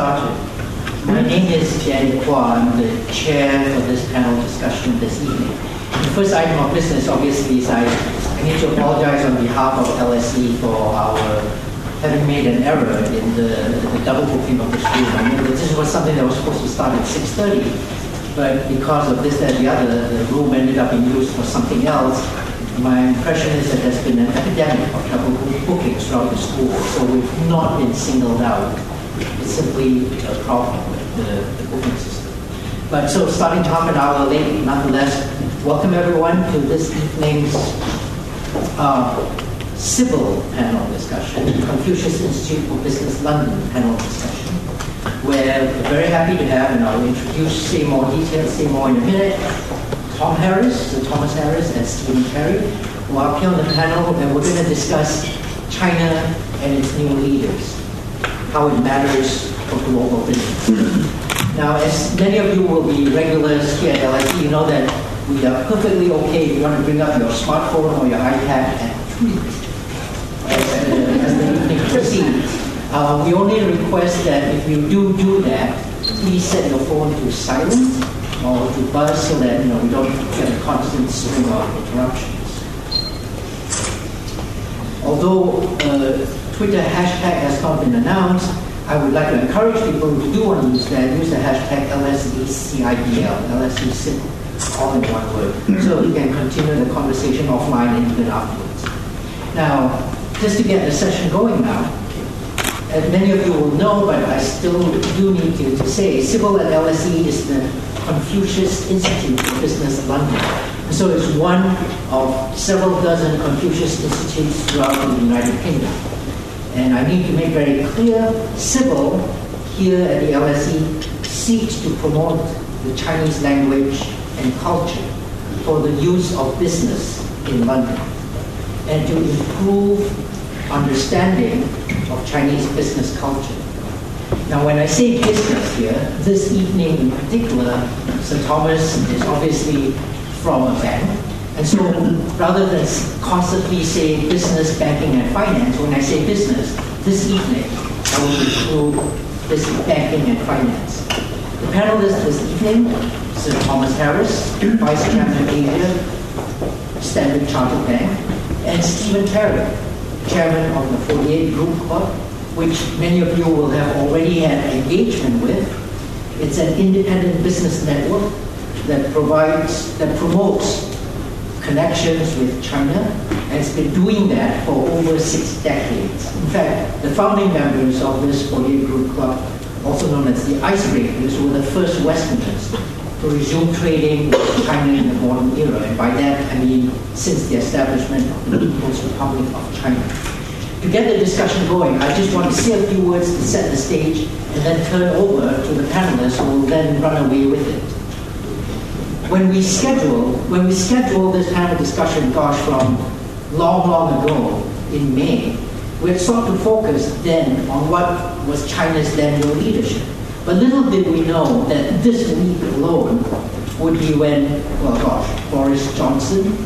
started. My name is Jerry Kwan. I'm the chair for this panel discussion this evening. The first item of business, obviously, is I need to apologize on behalf of LSE for our having made an error in the double booking of this room. I mean, this was something that was supposed to start at 6:30, but because of this, that, and the other, the room ended up in use for something else. My impression is that there's been an epidemic of double bookings throughout the school, so we've not been singled out. It's simply a problem with the booking system. But so, starting to half an hour late, nonetheless, welcome everyone to this evening's civil panel discussion, Confucius Institute for Business London panel discussion. We're very happy to have, and I'll introduce say more in a minute, Tom Harris, Sir Thomas Harris, and Stephen Carey, who are up here on the panel, and we're going to discuss China and its new leaders, how it matters for global business. Now, as many of you will be regulars here at LSE, you know that we are perfectly okay if you want to bring up your smartphone or your iPad and tweet. As the evening proceeds. We only request that if you do that, please set your phone to silent or to buzz so that we don't get a constant string of interruptions. Although Twitter hashtag has not been announced, I would like to encourage people who do want to use that, use the hashtag LSECIDL, LSECIDL, all in one word, so you can continue the conversation offline and even afterwards. Now, just to get the session going now, as many of you will know, but I still do need to say, CIBL at LSE is the Confucius Institute for Business London. And so it's one of several dozen Confucius Institutes throughout the United Kingdom. And I need to make very clear, CIBL here at the LSE seeks to promote the Chinese language and culture for the use of business in London, and to improve understanding of Chinese business culture. Now, when I say business here, this evening in particular, Sir Thomas is obviously from a bank, and so rather than constantly say business, banking, and finance, when I say business, this evening I will include business, banking, and finance. The panelists this evening, Sir Thomas Harris, Vice Chairman of Asia, Standard Chartered Bank, and Stephen Carey, Chairman of the 48 Group Club, which many of you will have already had engagement with. It's an independent business network that promotes connections with China, and it's been doing that for over 6 decades. In fact, the founding members of this 48 Group Club, also known as the Icebreakers, were the first Westerners to resume trading with China in the modern era, and by that I mean since the establishment of the People's Republic of China. To get the discussion going, I just want to say a few words to set the stage and then turn over to the panelists who will then run away with it. When we scheduled this panel discussion, gosh, from long ago in May, we had sought to focus then on what was China's then new leadership. But little did we know that this week alone would be when, well gosh, Boris Johnson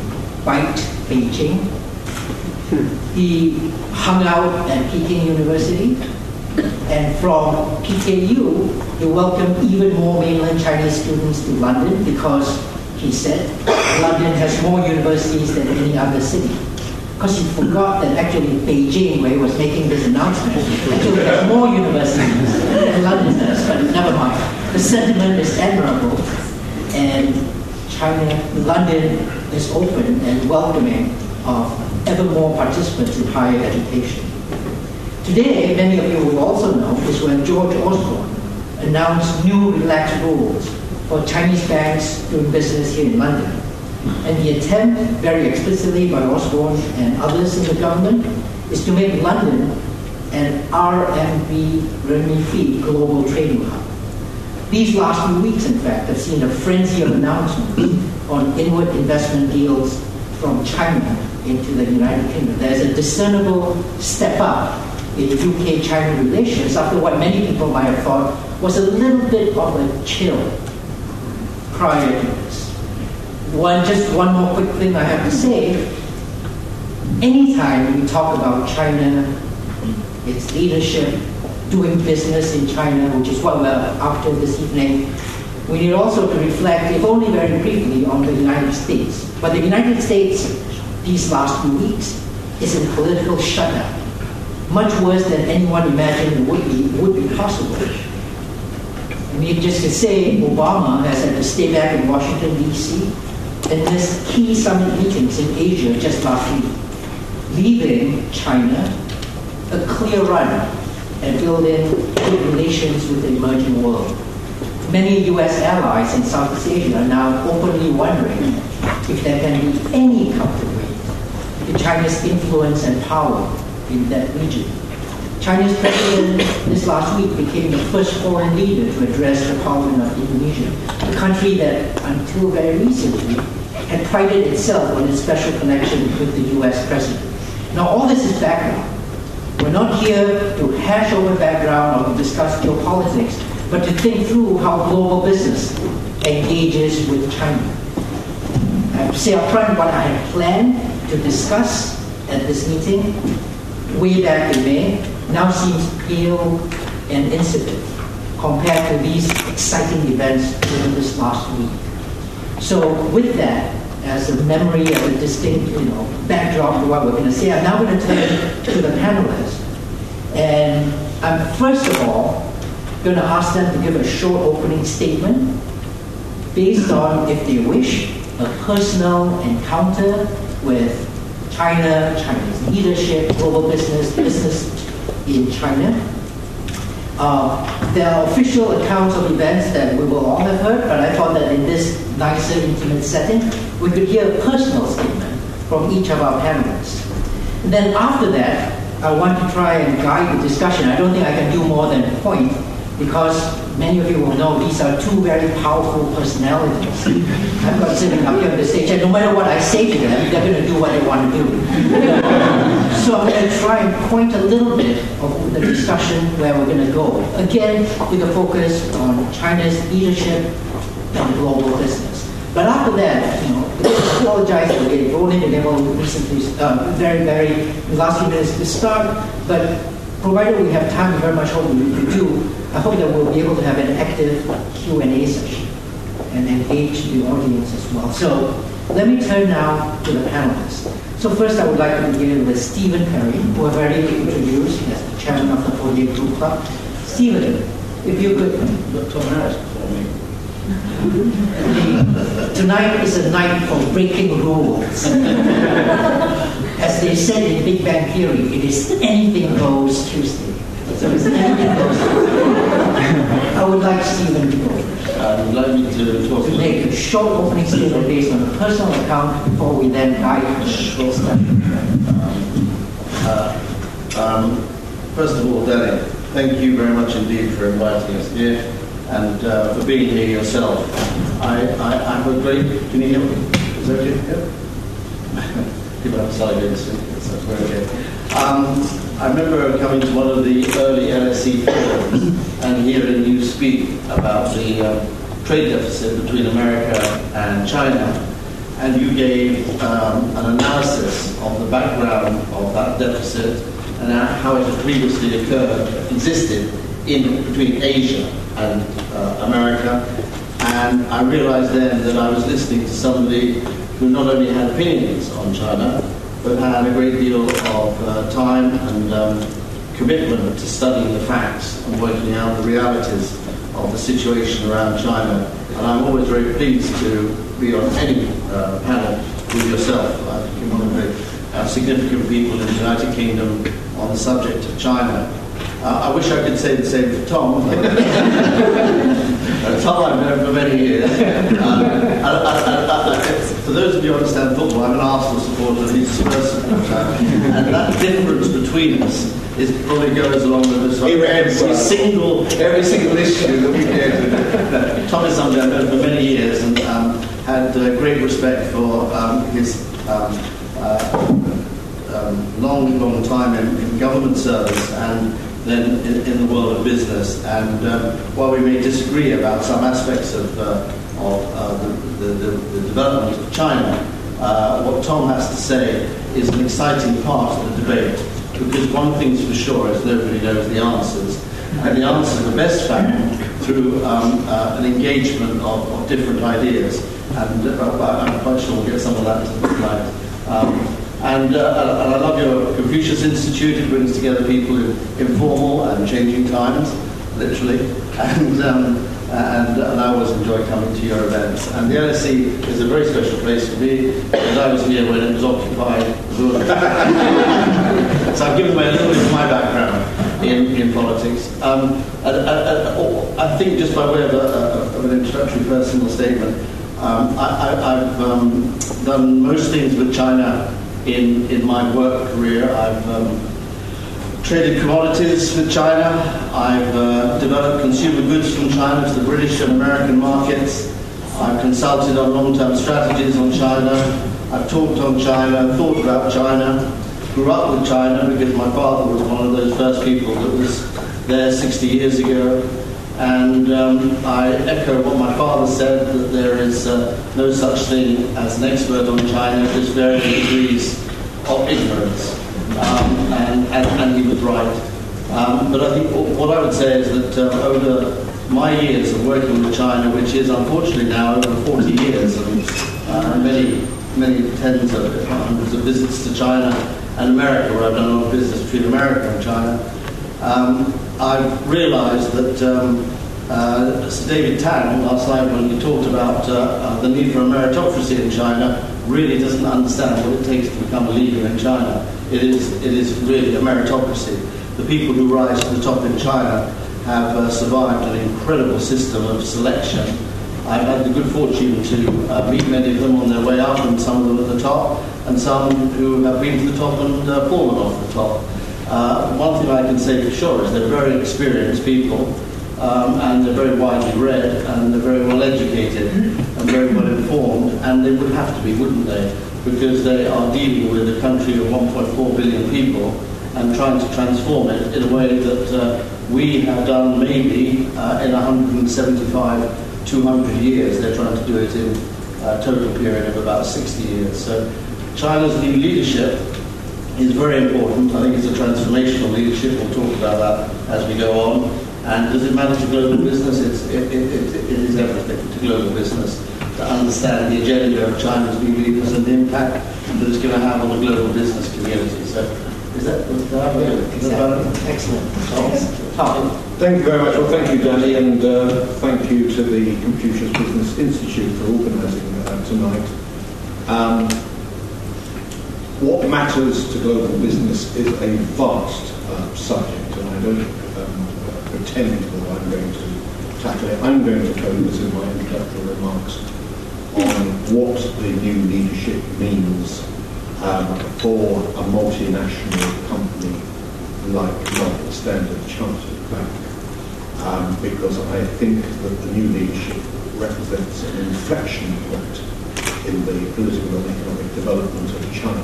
bite Beijing. He hung out at Peking University, and from PKU, he welcomed even more mainland Chinese students to London because, he said, London has more universities than any other city. Because he forgot that actually Beijing, where he was making this announcement, actually has more universities than London does, but never mind. The sentiment is admirable, and China, London is open and welcoming of ever more participants in higher education. Today, many of you will also know, is when George Osborne announced new relaxed rules for Chinese banks doing business here in London. And the attempt, very explicitly by Osborne and others in the government, is to make London an RMB global trading hub. These last few weeks, in fact, have seen a frenzy of announcements on inward investment deals from China into the United Kingdom. There's a discernible step up in UK-China relations after what many people might have thought was a little bit of a chill prior to this. Just one more quick thing I have to say. Anytime we talk about China, its leadership, doing business in China, which is what we're after this evening, we need also to reflect, if only very briefly, on the United States. But the United States, these last few weeks, is in political shutdown, much worse than anyone imagined would be possible. I mean, just to say, Obama has had to stay back in Washington, D.C., and missed key summit meetings in Asia just last week, leaving China a clear run and building good relations with the emerging world. Many U.S. allies in Southeast Asia are now openly wondering if there can be any counterweight to China's influence and power in that region. China's president this last week became the first foreign leader to address the Parliament of Indonesia, a country that until very recently had prided itself on its special connection with the U.S. president. Now, all this is background. We're not here to hash over background or to discuss geopolitics, but to think through how global business engages with China. I have to say up front what I had planned to discuss at this meeting way back in May now seems pale and insipid compared to these exciting events during this last week. So with that, as a memory of a distinct backdrop to what we're going to say, I'm now going to turn to the panelists. And I'm first of all going to ask them to give a short opening statement based on, if they wish, a personal encounter with China, Chinese leadership, global business, business in China. There are official accounts of events that we will all have heard, but I thought that in this nicer, intimate setting, we could hear a personal statement from each of our panelists. And then after that, I want to try and guide the discussion. I don't think I can do more than a point, because many of you will know these are two very powerful personalities. I've got sitting up here on the stage, and no matter what I say to them, they're going to do what they want to do. So I'm going to try and point a little bit of the discussion where we're going to go. Again, with a focus on China's leadership and global business. But after that, I apologize for getting rolling and able recently, the last few minutes to start, but provided we have time, we very much hope we do. I hope that we'll be able to have an active Q&A session and engage the audience as well. So let me turn now to the panelists. So first I would like to begin with Stephen Carey, who I've already introduced as the chairman of the 48 Group Club. Stephen, if you could... Tom Harris for me. Tonight is a night for breaking rules. As they said in Big Bang Theory, it is anything goes Tuesday. So it's anything goes Tuesday. I would like Stephen to go first. I would like me to talk to make a short opening statement based on a personal account before we then dive into the first of all, Danny, thank you very much indeed for inviting us here and for being here yourself. I have a great... Can you hear me? Is that okay? People outside here, so that's very good. I remember coming to one of the early LSE forums and hearing you speak about the trade deficit between America and China, and you gave an analysis of the background of that deficit and how it had previously existed in between Asia and America. And I realized then that I was listening to somebody who not only had opinions on China, but had a great deal of time and commitment to studying the facts and working out the realities of the situation around China. And I'm always very pleased to be on any panel with yourself. I think you're one of the significant people in the United Kingdom on the subject of China. I wish I could say the same for Tom. Tom I've known for many years. For those of you who understand football, I'm an Arsenal supporter and he's a person. And that difference between us is probably goes along with this. Every single issue that we get with. Tom is somebody I've known for many years and had great respect for his long time in government service and then in the world of business. And while we may disagree about some aspects of the development of China, what Tom has to say is an exciting part of the debate, because one thing's for sure is nobody knows the answers, and the answer is the best found through an engagement of different ideas. And I'm quite sure we'll get some of that to the slides. And I love your Confucius Institute. It brings together people in informal and changing times, literally. And I always enjoy coming to your events. And the LSE is a very special place for me, because I was here when it was occupied. So I've given away a little bit of my background in politics. I think, just by way of an introductory personal statement, I've done most things with China in my work career. I've traded commodities with China. I've developed consumer goods from China to the British and American markets. I've consulted on long-term strategies on China. I've talked on China, thought about China, grew up with China because my father was one of those first people that was there 60 years ago. And I echo what my father said, that there is no such thing as an expert on China, there's varying degrees of ignorance. And he was right. But I think what I would say is that over my years of working with China, which is unfortunately now over 40 years, and many tens of hundreds of visits to China and America, where I've done a lot of business between America and China, I've realised that Sir David Tang, last night when he talked about the need for a meritocracy in China, really doesn't understand what it takes to become a leader in China. It is really a meritocracy. The people who rise to the top in China have survived an incredible system of selection. I've had the good fortune to meet many of them on their way up, and some of them at the top, and some who have been to the top and fallen off the top. One thing I can say for sure is they're very experienced people, and they're very widely read, and they're very well educated, and very well informed, and they would have to be, wouldn't they? Because they are dealing with a country of 1.4 billion people and trying to transform it in a way that we have done maybe in 175, 200 years. They're trying to do it in a total period of about 60 years. So China's new leadership is very important. I think it's a transformational leadership. We'll talk about that as we go on. And does it matter to global business? It is everything to global business, to understand the agenda of China's new leaders and the impact that it's going to have on the global business community. So, is that exactly. Excellent. Tom. Thank you very much. Well, thank you, Danny, and thank you to the Confucius Business Institute for organising tonight. What matters to global business is a vast subject, and I don't pretend that I'm going to tackle it. I'm going to focus in my introductory remarks on what the new leadership means for a multinational company like Standard Chartered Bank, because I think that the new leadership represents an inflection point in the political and economic development of China,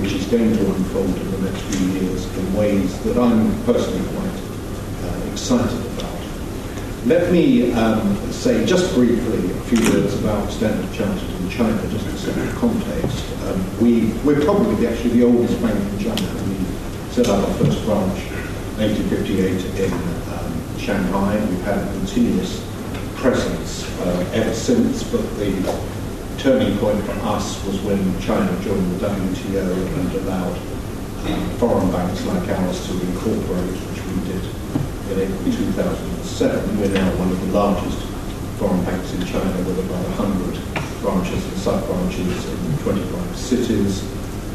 which is going to unfold in the next few years in ways that I'm personally quite excited about. Let me say just briefly a few words about Standard Chartered in China, just to set the context. We're probably actually the oldest bank in China. We set up our first branch in 1858 in Shanghai. We've had a continuous presence ever since, but the turning point for us was when China joined the WTO and allowed foreign banks like ours to incorporate, which we did in April 2007. We're now one of the largest foreign banks in China, with about 100 branches and sub-branches in 25 cities.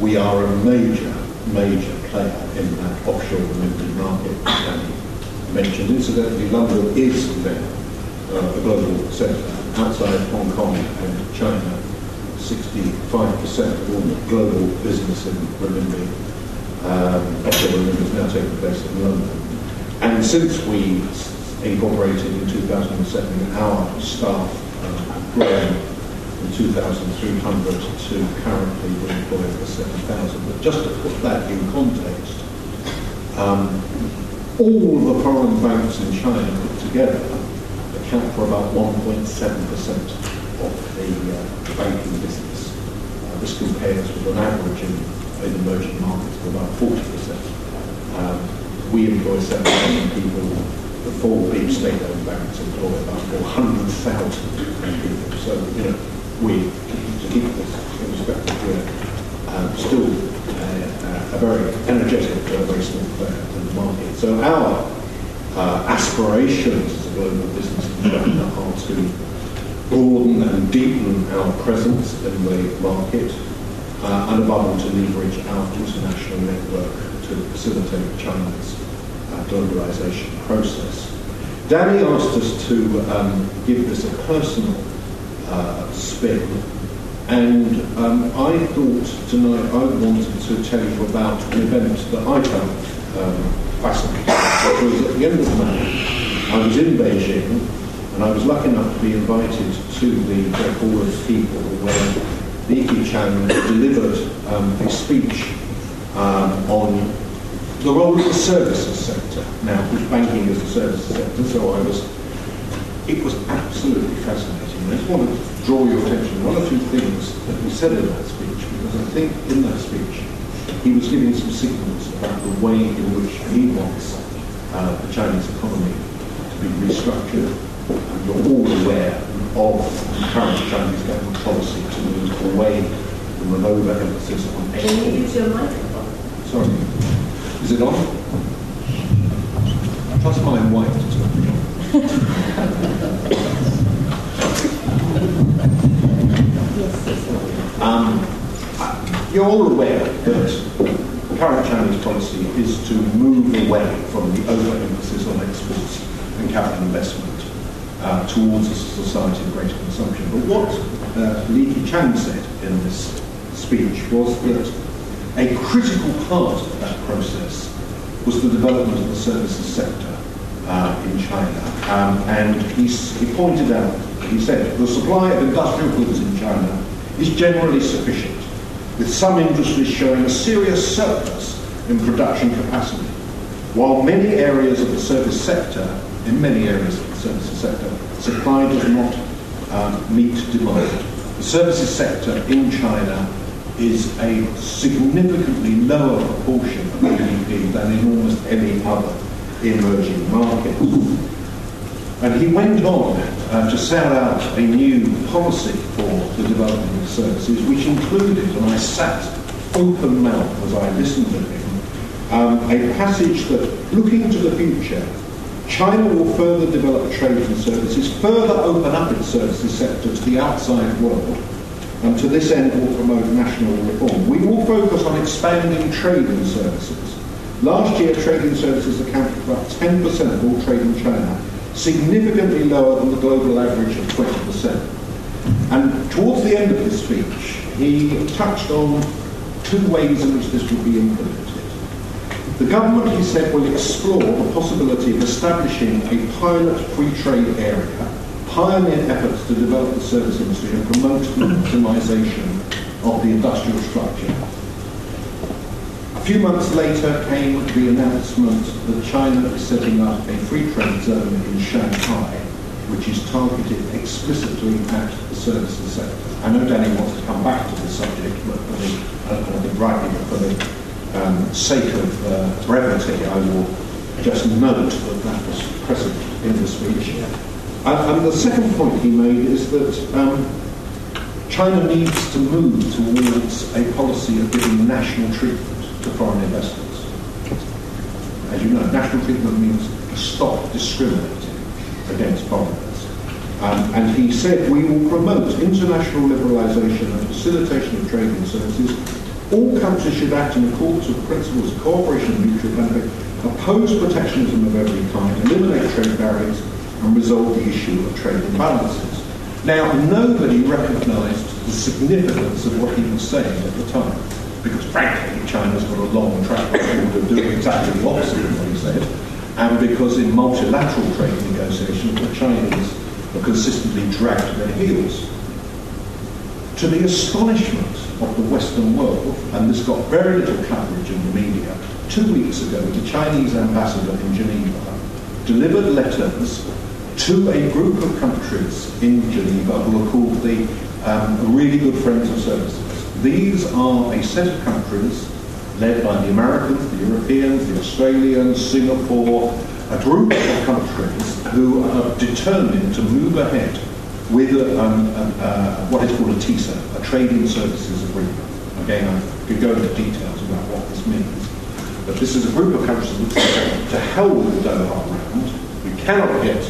We are a major, major player in that offshore renminbi market that I mentioned. Incidentally, London is there, a global centre. Outside Hong Kong and China, 65% of all the global business in renminbi, offshore renminbi, is now taking place in London. And since we incorporated in 2007, our staff have grown from 2,300 to currently we employ over 7,000. But just to put that in context, all the foreign banks in China put together account for about 1.7% of the banking business. This compares with an average in emerging markets of about 40%. we employ 7,000 people, the four big state-owned banks employ about 400,000 people. So, you know, we, to keep this in perspective, we're still a very energetic, very small player in the market. So our aspirations as a global business developer are to broaden and deepen our presence in the market, and above all to leverage our international network to facilitate China's globalization process. Danny asked us to give this a personal spin, and I thought tonight I wanted to tell you about an event that I found fascinating. So it was at the end of May, I was in Beijing, and I was lucky enough to be invited to the Board of People where Li Keqiang delivered a speech on the role of the services sector now, which banking is the services sector. So it was absolutely fascinating. I just want to draw your attention to one or two things that he said in that speech, because I think in that speech he was giving some signals about the way in which he wants the Chinese economy to be restructured. And you're all aware of the current Chinese government policy to move away from an overemphasis on export. Can you use your microphone? Sorry. Is it off? Plus mine white is not. You're all aware that the current Chinese policy is to move away from the overemphasis on exports and capital investment towards a society of greater consumption. But what Li Keqiang said in this speech was that a critical part of that process was the development of the services sector in China. And he pointed out, he said, the supply of industrial goods in China is generally sufficient, with some industries showing a serious surplus in production capacity, while many areas of the service sector supply does not meet demand. The services sector in China is a significantly lower proportion of GDP than in almost any other emerging market. And he went on to set out a new policy for the development of services, which included, and I sat open mouth as I listened to him, a passage that, looking to the future, China will further develop trade and services, further open up its services sector to the outside world, and to this end will promote national reform. We will focus on expanding trade and services. Last year, trade and services accounted for about 10% of all trade in China, significantly lower than the global average of 20%. And towards the end of his speech, he touched on two ways in which this will be implemented. The government, he said, will explore the possibility of establishing a pilot free trade area, pioneer efforts to develop the service industry and promote the optimisation of the industrial structure. A few months later came the announcement that China is setting up a free trade zone in Shanghai, which is targeted explicitly at the services sector. I know Danny wants to come back to this subject, but I think rightly, but for the sake of brevity, I will just note that that was present in the speech. And the second point he made is that China needs to move towards a policy of giving national treatment to foreign investors. As you know, national treatment means stop discriminating against foreigners. And he said, we will promote international liberalisation and facilitation of trade and services. All countries should act in accordance with principles of cooperation and mutual benefit, oppose protectionism of every kind, eliminate trade barriers, and resolve the issue of trade imbalances. Now, nobody recognised the significance of what he was saying at the time, because frankly, China's got a long track record of doing exactly the opposite of what he said, and because in multilateral trade negotiations, the Chinese have consistently dragged their heels. To the astonishment of the Western world, and this got very little coverage in the media, 2 weeks ago the Chinese ambassador in Geneva delivered letters to a group of countries in Geneva who are called the Really Good Friends of Services. These are a set of countries led by the Americans, the Europeans, the Australians, Singapore, a group of countries who are determined to move ahead with what is called a TISA, a Trading Services Agreement. Again, I could go into details about what this means. But this is a group of countries that said, to hell with the Doha round, we cannot get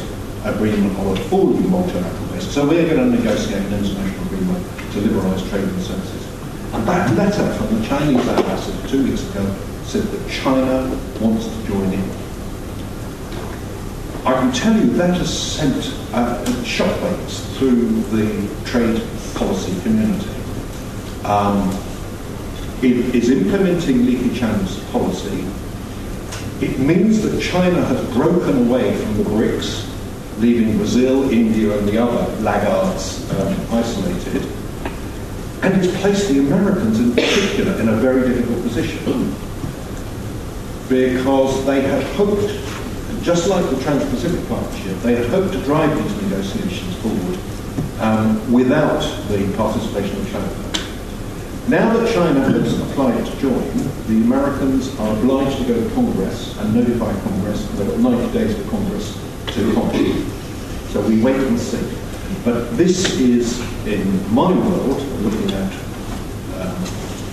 agreement on a fully multilateral basis, so we're going to negotiate an international agreement to liberalise trade and services. And that letter from the Chinese ambassador 2 weeks ago said that China wants to join in. I can tell you that has sent shockwaves through the trade policy community. It is implementing Li Keqiang's policy. It means that China has broken away from the BRICS, leaving Brazil, India, and the other laggards isolated. And it's placed the Americans in particular in a very difficult position, because they had hoped, just like the Trans-Pacific Partnership, they had hoped to drive these negotiations forward without the participation of China. Now that China has applied to join, the Americans are obliged to go to Congress and notify Congress. They've got 90 days for Congress to copy. So we wait and see. But this is, in my world, looking at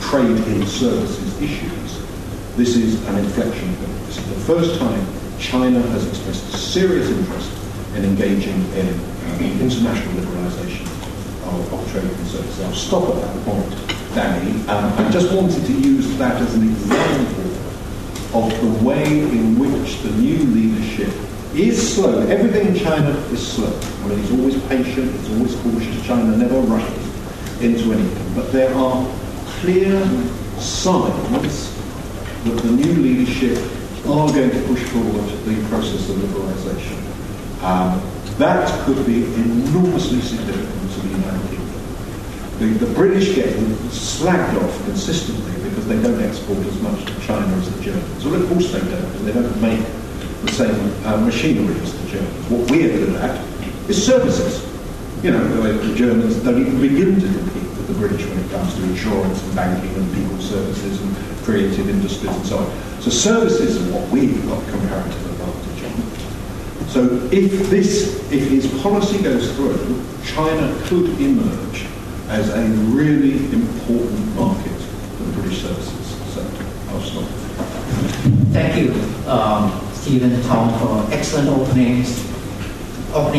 trade in services issues, this is an inflection point. This is the first time China has expressed serious interest in engaging in international liberalisation of trade and services. I'll stop at that point, Danny. I just wanted to use that as an example of the way in which the new leadership is slow. Everything in China is slow. I mean, it's always patient, it's always cautious. China never rushes into anything. But there are clear signs that the new leadership are going to push forward the process of liberalisation. That could be enormously significant to the United Kingdom. The British get slagged off consistently because they don't export as much to China as the Germans. Well, of course they don't, because they don't make the same machinery as the Germans. What we're good at is services. You know, the Germans don't even begin to compete with the British when it comes to insurance and banking and legal services and creative industries and so on. So services are what we've got comparative advantage on. So if his policy goes through, China could emerge as a really important market for the British services. So I'll stop. Thank you. Stephen and Tom for excellent opening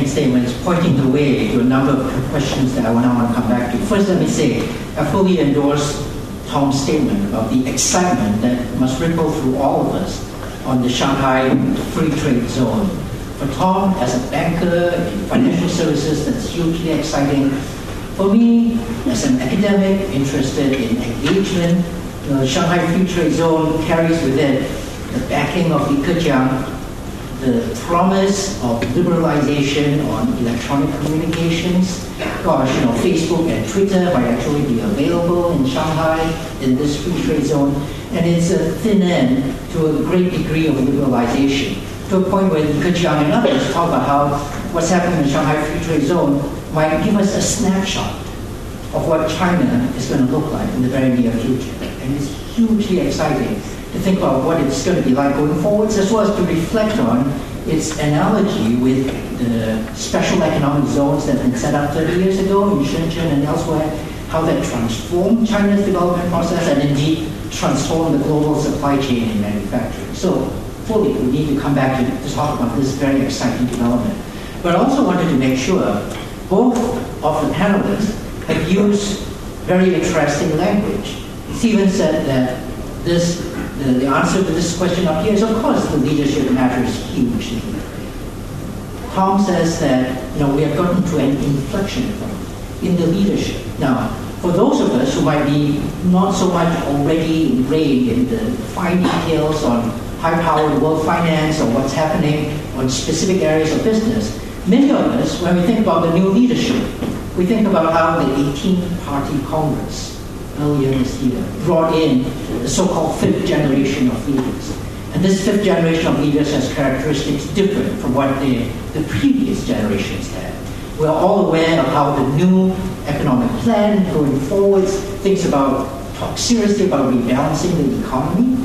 statements, pointing the way to a number of questions that I now want to come back to. First, let me say, I fully endorse Tom's statement about the excitement that must ripple through all of us on the Shanghai Free Trade Zone. For Tom, as a banker in financial services, that's hugely exciting. For me, as an academic interested in engagement, the Shanghai Free Trade Zone carries with it the backing of Li Keqiang, the promise of liberalization on electronic communications. Gosh, you know, Facebook and Twitter might actually be available in Shanghai in this free trade zone. And it's a thin end to a great degree of liberalization, to a point where Li Keqiang and others talk about how what's happening in the Shanghai Free Trade Zone might give us a snapshot of what China is going to look like in the very near future. And it's hugely exciting to think about what it's going to be like going forwards, as well as to reflect on its analogy with the special economic zones that have been set up 30 years ago in Shenzhen and elsewhere, how that transformed China's development process and indeed transformed the global supply chain and manufacturing. So fully, we need to come back to talk about this very exciting development. But I also wanted to make sure both of the panelists have used very interesting language. Stephen said that the answer to this question up here is, of course, the leadership matters hugely. Tom says that, you know, we have gotten to an inflection point in the leadership. Now, for those of us who might be not so much already ingrained in the fine details on high-powered world finance or what's happening on specific areas of business, many of us, when we think about the new leadership, we think about how the 18th Party Congress earlier this year brought in the so-called fifth generation of leaders. And this fifth generation of leaders has characteristics different from what the previous generations had. We're all aware of how the new economic plan going forwards thinks about talk seriously about rebalancing the economy.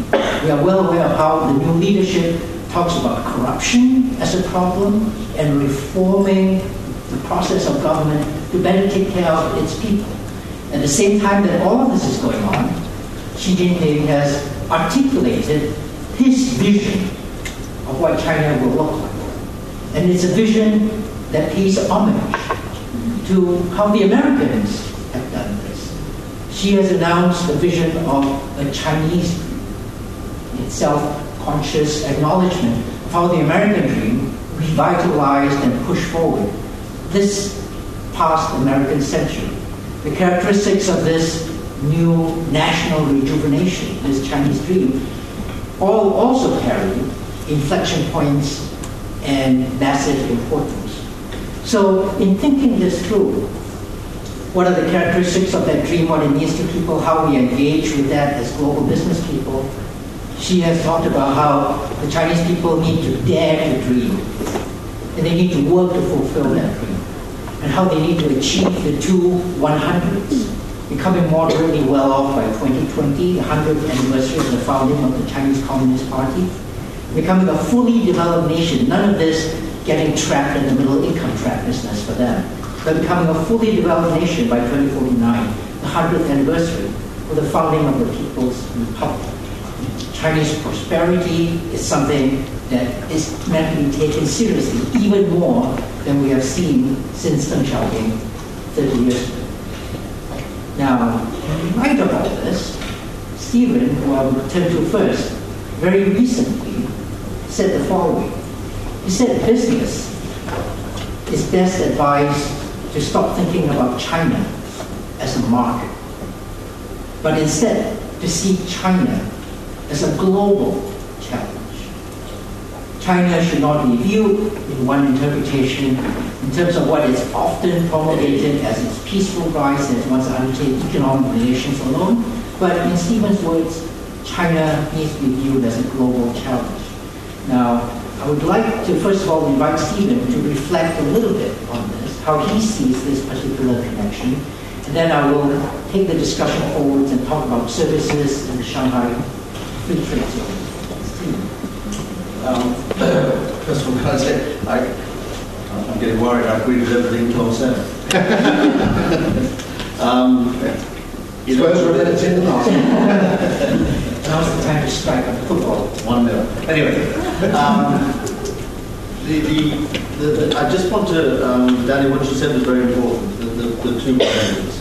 We are well aware of how the new leadership talks about corruption as a problem and reforming the process of government to better take care of its people. At the same time that all of this is going on, Xi Jinping has articulated his vision of what China will look like. And it's a vision that pays homage to how the Americans have done this. She has announced the vision of a Chinese self-conscious acknowledgement of how the American dream revitalized and pushed forward this past American century. The characteristics of this new national rejuvenation, this Chinese dream, all also carry inflection points and massive importance. So in thinking this through, what are the characteristics of that dream, what it means to people, how we engage with that as global business people, she has talked about how the Chinese people need to dare to dream, and they need to work to fulfill that dream, and how they need to achieve the 2 100s, becoming more really well off by 2020, the 100th anniversary of the founding of the Chinese Communist Party, becoming a fully developed nation, none of this getting trapped in the middle income trap business for them, but becoming a fully developed nation by 2049, the 100th anniversary of the founding of the People's Republic. Chinese prosperity is something that is meant to be taken seriously, even more than we have seen since Deng Xiaoping 30 years ago. Now, in light of all this, Stephen, who I will turn to first, very recently said the following. He said business is best advised to stop thinking about China as a market, but instead to see China as a global challenge. China should not be viewed in one interpretation in terms of what is often promulgated as its peaceful rise that wants to undertake economic relations alone, but in Stephen's words, China needs to be viewed as a global challenge. Now, I would like to first of all invite Stephen to reflect a little bit on this, how he sees this particular connection, and then I will take the discussion forwards and talk about services in Shanghai. First of all, can I say, I'm getting worried, I agree with everything Tom said. You know, it's in the last. Now's the time to strike on football. 1-0. Anyway, I just want to, Danny, what you said was very important, the 2 100s.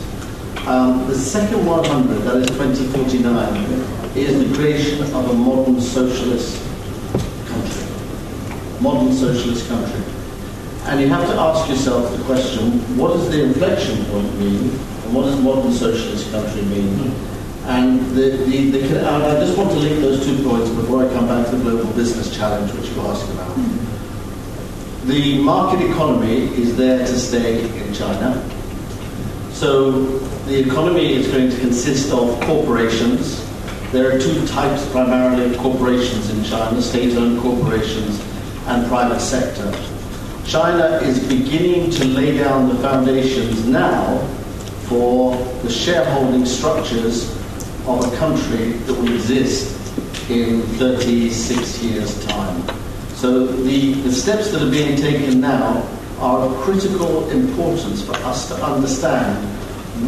The second 100, that is 2049, is the creation of a modern socialist country. Modern socialist country. And you have to ask yourself the question, what does the inflection point mean? And what does modern socialist country mean? And I just want to link those 2 points before I come back to the global business challenge, which you asked about. The market economy is there to stay in China. So the economy is going to consist of corporations. There are 2 types primarily of corporations in China, state-owned corporations and private sector. China is beginning to lay down the foundations now for the shareholding structures of a country that will exist in 36 years' time. So the steps that are being taken now are of critical importance for us to understand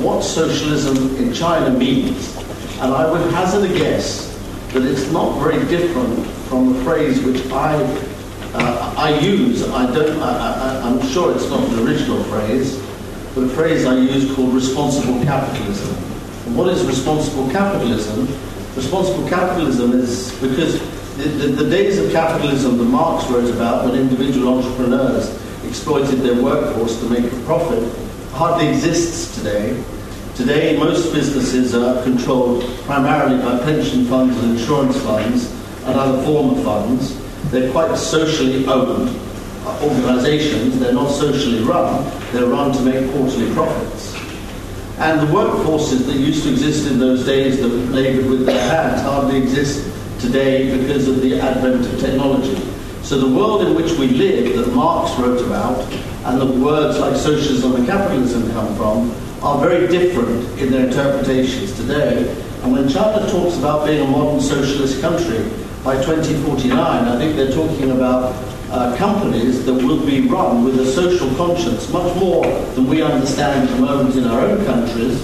what socialism in China means. And I would hazard a guess that it's not very different from the phrase which I use. I'm sure it's not an original phrase, but a phrase I use called responsible capitalism. And what is responsible capitalism? Responsible capitalism is because the days of capitalism that Marx wrote about, when individual entrepreneurs exploited their workforce to make a profit, hardly exists today. Today, most businesses are controlled primarily by pension funds and insurance funds and other form of funds. They're quite socially owned organizations. They're not socially run. They're run to make quarterly profits. And the workforces that used to exist in those days that labored with their hands hardly exist today because of the advent of technology. So the world in which we live that Marx wrote about and that words like socialism and capitalism come from are very different in their interpretations today And when China talks about being a modern socialist country by 2049, I think they're talking about companies that will be run with a social conscience, much more than we understand at the moment in our own countries,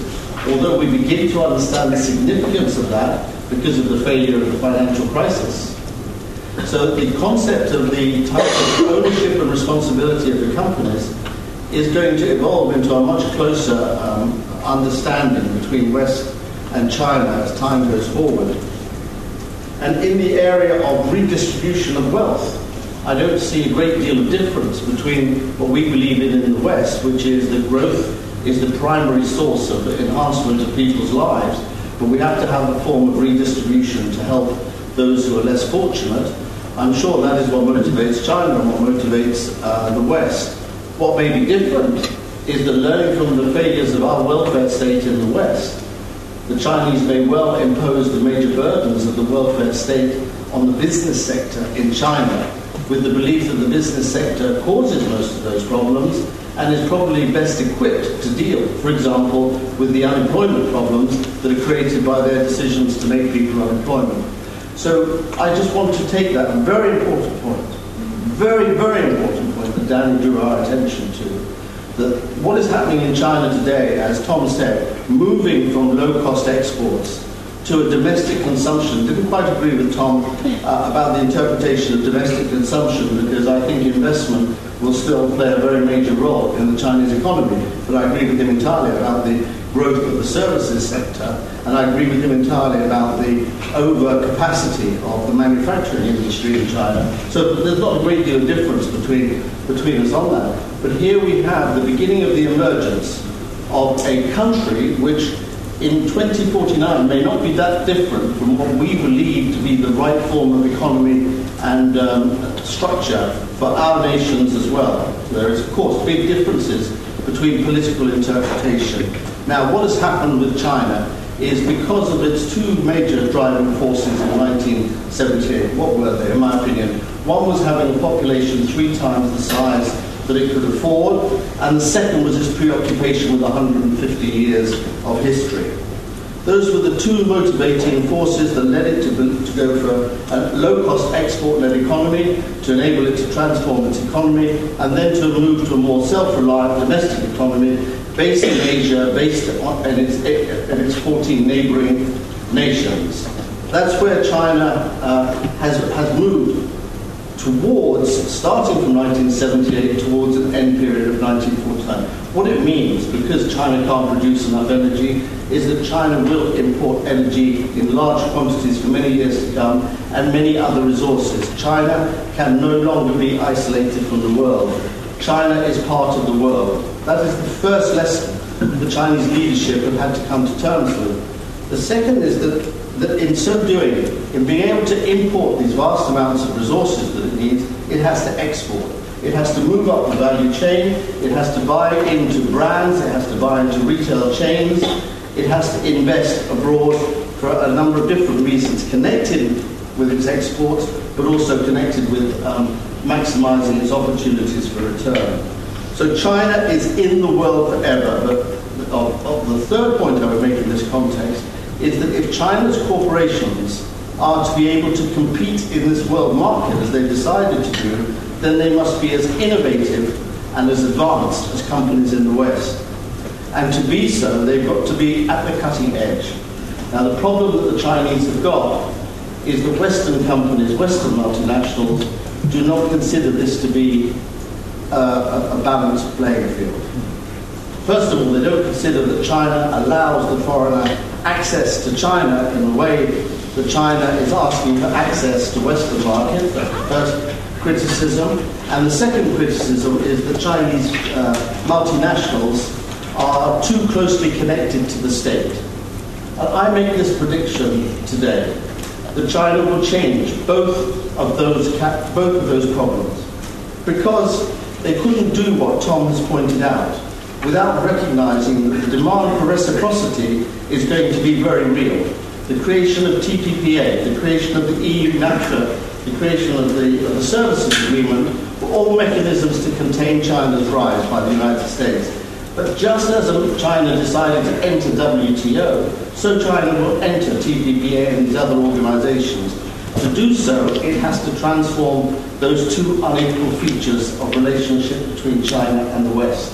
although we begin to understand the significance of that because of the failure of the financial crisis. So the concept of the type of ownership and responsibility of the companies is going to evolve into a much closer understanding between West and China as time goes forward. And in the area of redistribution of wealth, I don't see a great deal of difference between what we believe in the West, which is that growth is the primary source of the enhancement of people's lives, but we have to have a form of redistribution to help those who are less fortunate. I'm sure that is what motivates China and what motivates the West. What may be different is that learning from the failures of our welfare state in the West, the Chinese may well impose the major burdens of the welfare state on the business sector in China, with the belief that the business sector causes most of those problems and is probably best equipped to deal, for example, with the unemployment problems that are created by their decisions to make people unemployment. So I just want to take that very important point, very, very important point that Danny drew our attention to, that what is happening in China today, as Tom said, moving from low-cost exports to a domestic consumption. Didn't quite agree with Tom about the interpretation of domestic consumption, because I think investment will still play a very major role in the Chinese economy. But I agree with him entirely about the growth of the services sector, and I agree with him entirely about the overcapacity of the manufacturing industry in China. So there's not a great deal of difference between us on that. But here we have the beginning of the emergence of a country which in 2049 may not be that different from what we believe to be the right form of economy and structure for our nations as well. There is, of course, big differences between political interpretation. Now, what has happened with China is because of its two major driving forces in 1978. What were they, in my opinion? One was having a population 3 times the size that it could afford, and the second was its preoccupation with 150 years of history. Those were the two motivating forces that led it to go for a low-cost export-led economy, to enable it to transform its economy, and then to move to a more self-reliant domestic economy based in Asia, based on its 14 neighboring nations. That's where China has moved towards, starting from 1978, towards an end period of 1949. What it means, because China can't produce enough energy, is that China will import energy in large quantities for many years to come, and many other resources. China can no longer be isolated from the world. China is part of the world. That is the first lesson the Chinese leadership have had to come to terms with. The second is that in so doing, in being able to import these vast amounts of resources that it needs, it has to export. It has to move up the value chain, it has to buy into brands, it has to buy into retail chains, it has to invest abroad for a number of different reasons, connected with its exports, but also connected with maximizing its opportunities for return. So China is in the world forever, but the third point I would make in this context is that if China's corporations are to be able to compete in this world market as they've decided to do, then they must be as innovative and as advanced as companies in the West. And to be so, they've got to be at the cutting edge. Now, the problem that the Chinese have got is that Western companies, Western multinationals, do not consider this to be a balanced playing field. First of all, they don't consider that China allows the foreigner access to China in the way that China is asking for access to Western markets. That's the first criticism. And the second criticism is that Chinese multinationals are too closely connected to the state. And I make this prediction today that China will change both of those problems, because they couldn't do what Tom has pointed out without recognizing that the demand for reciprocity is going to be very real. The creation of TPPA, the creation of the EU-NAFTA, the creation of the services agreement were all mechanisms to contain China's rise by the United States. But just as China decided to enter WTO, So China will enter TPPA and these other organizations. To do so, it has to transform those two unequal features of relationship between China and the West.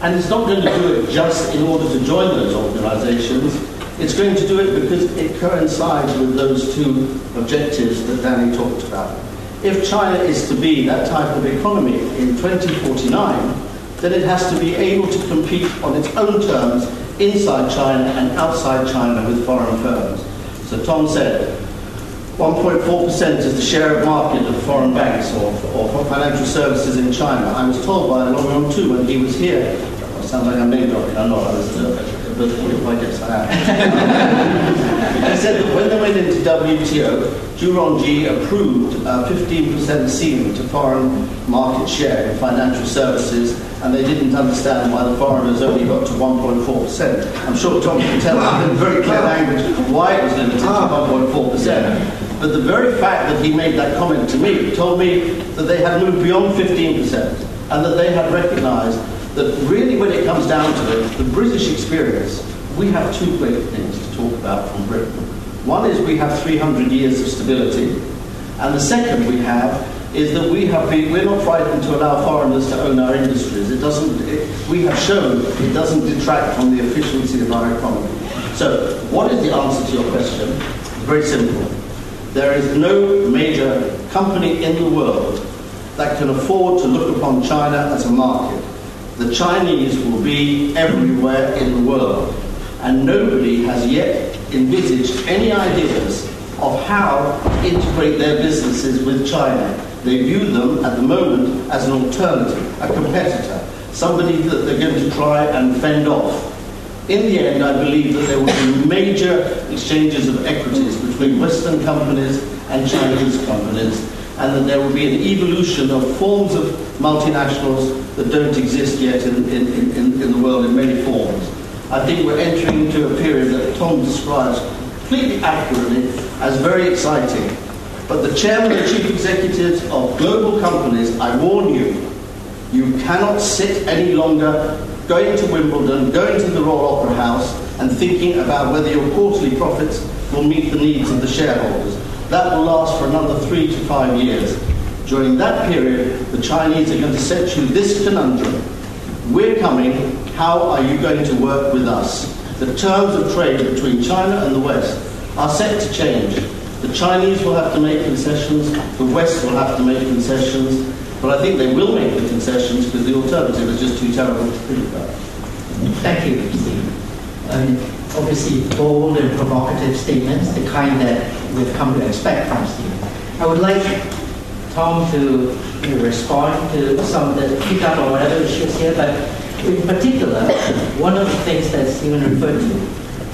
And it's not going to do it just in order to join those organizations. It's going to do it because it coincides with those two objectives that Danny talked about. If China is to be that type of economy in 2049, then it has to be able to compete on its own terms inside China and outside China with foreign firms. So Tom said, 1.4% is the share of market of foreign banks or financial services in China. I was told by Laurent too when he was here. I sound like I'm being dogged. I'm not. But yes, I am. He said that when they went into WTO, Juronji approved a 15% ceiling to foreign market share in financial services, and they didn't understand why the foreigners only got to 1.4%. I'm sure Tom can tell in very clear language why it was limited to 1.4%. But the very fact that he made that comment to me told me that they had moved beyond 15% and that they had recognised that really when it comes down to it, the British experience, we have two great things to talk about from Britain. One is we have 300 years of stability, and the second we have is that we're not frightened to allow foreigners to own our industries. We have shown it doesn't detract from the efficiency of our economy. So what is the answer to your question? Very simple. There is no major company in the world that can afford to look upon China as a market. The Chinese will be everywhere in the world, and nobody has yet envisaged any ideas of how to integrate their businesses with China. They view them at the moment as an alternative, a competitor, somebody that they're going to try and fend off. In the end, I believe that there will be major exchanges of equities between Western companies and Chinese companies, and that there will be an evolution of forms of multinationals that don't exist yet in the world in many forms. I think we're entering into a period that Tom describes completely accurately as very exciting. But the chairman and chief executives of global companies, I warn you, you cannot sit any longer going to Wimbledon, going to the Royal Opera House, and thinking about whether your quarterly profits will meet the needs of the shareholders. That will last for another 3 to 5 years. During that period, the Chinese are going to set you this conundrum. We're coming, how are you going to work with us? The terms of trade between China and the West are set to change. The Chinese will have to make concessions, the West will have to make concessions, but I think they will make the concessions because the alternative is just too terrible to think about. Thank you, Steve. Obviously bold and provocative statements, the kind that we've come to expect from Steve. I would like Tom to respond to some of the pick-up or whatever issues here, but in particular, one of the things that Stephen referred to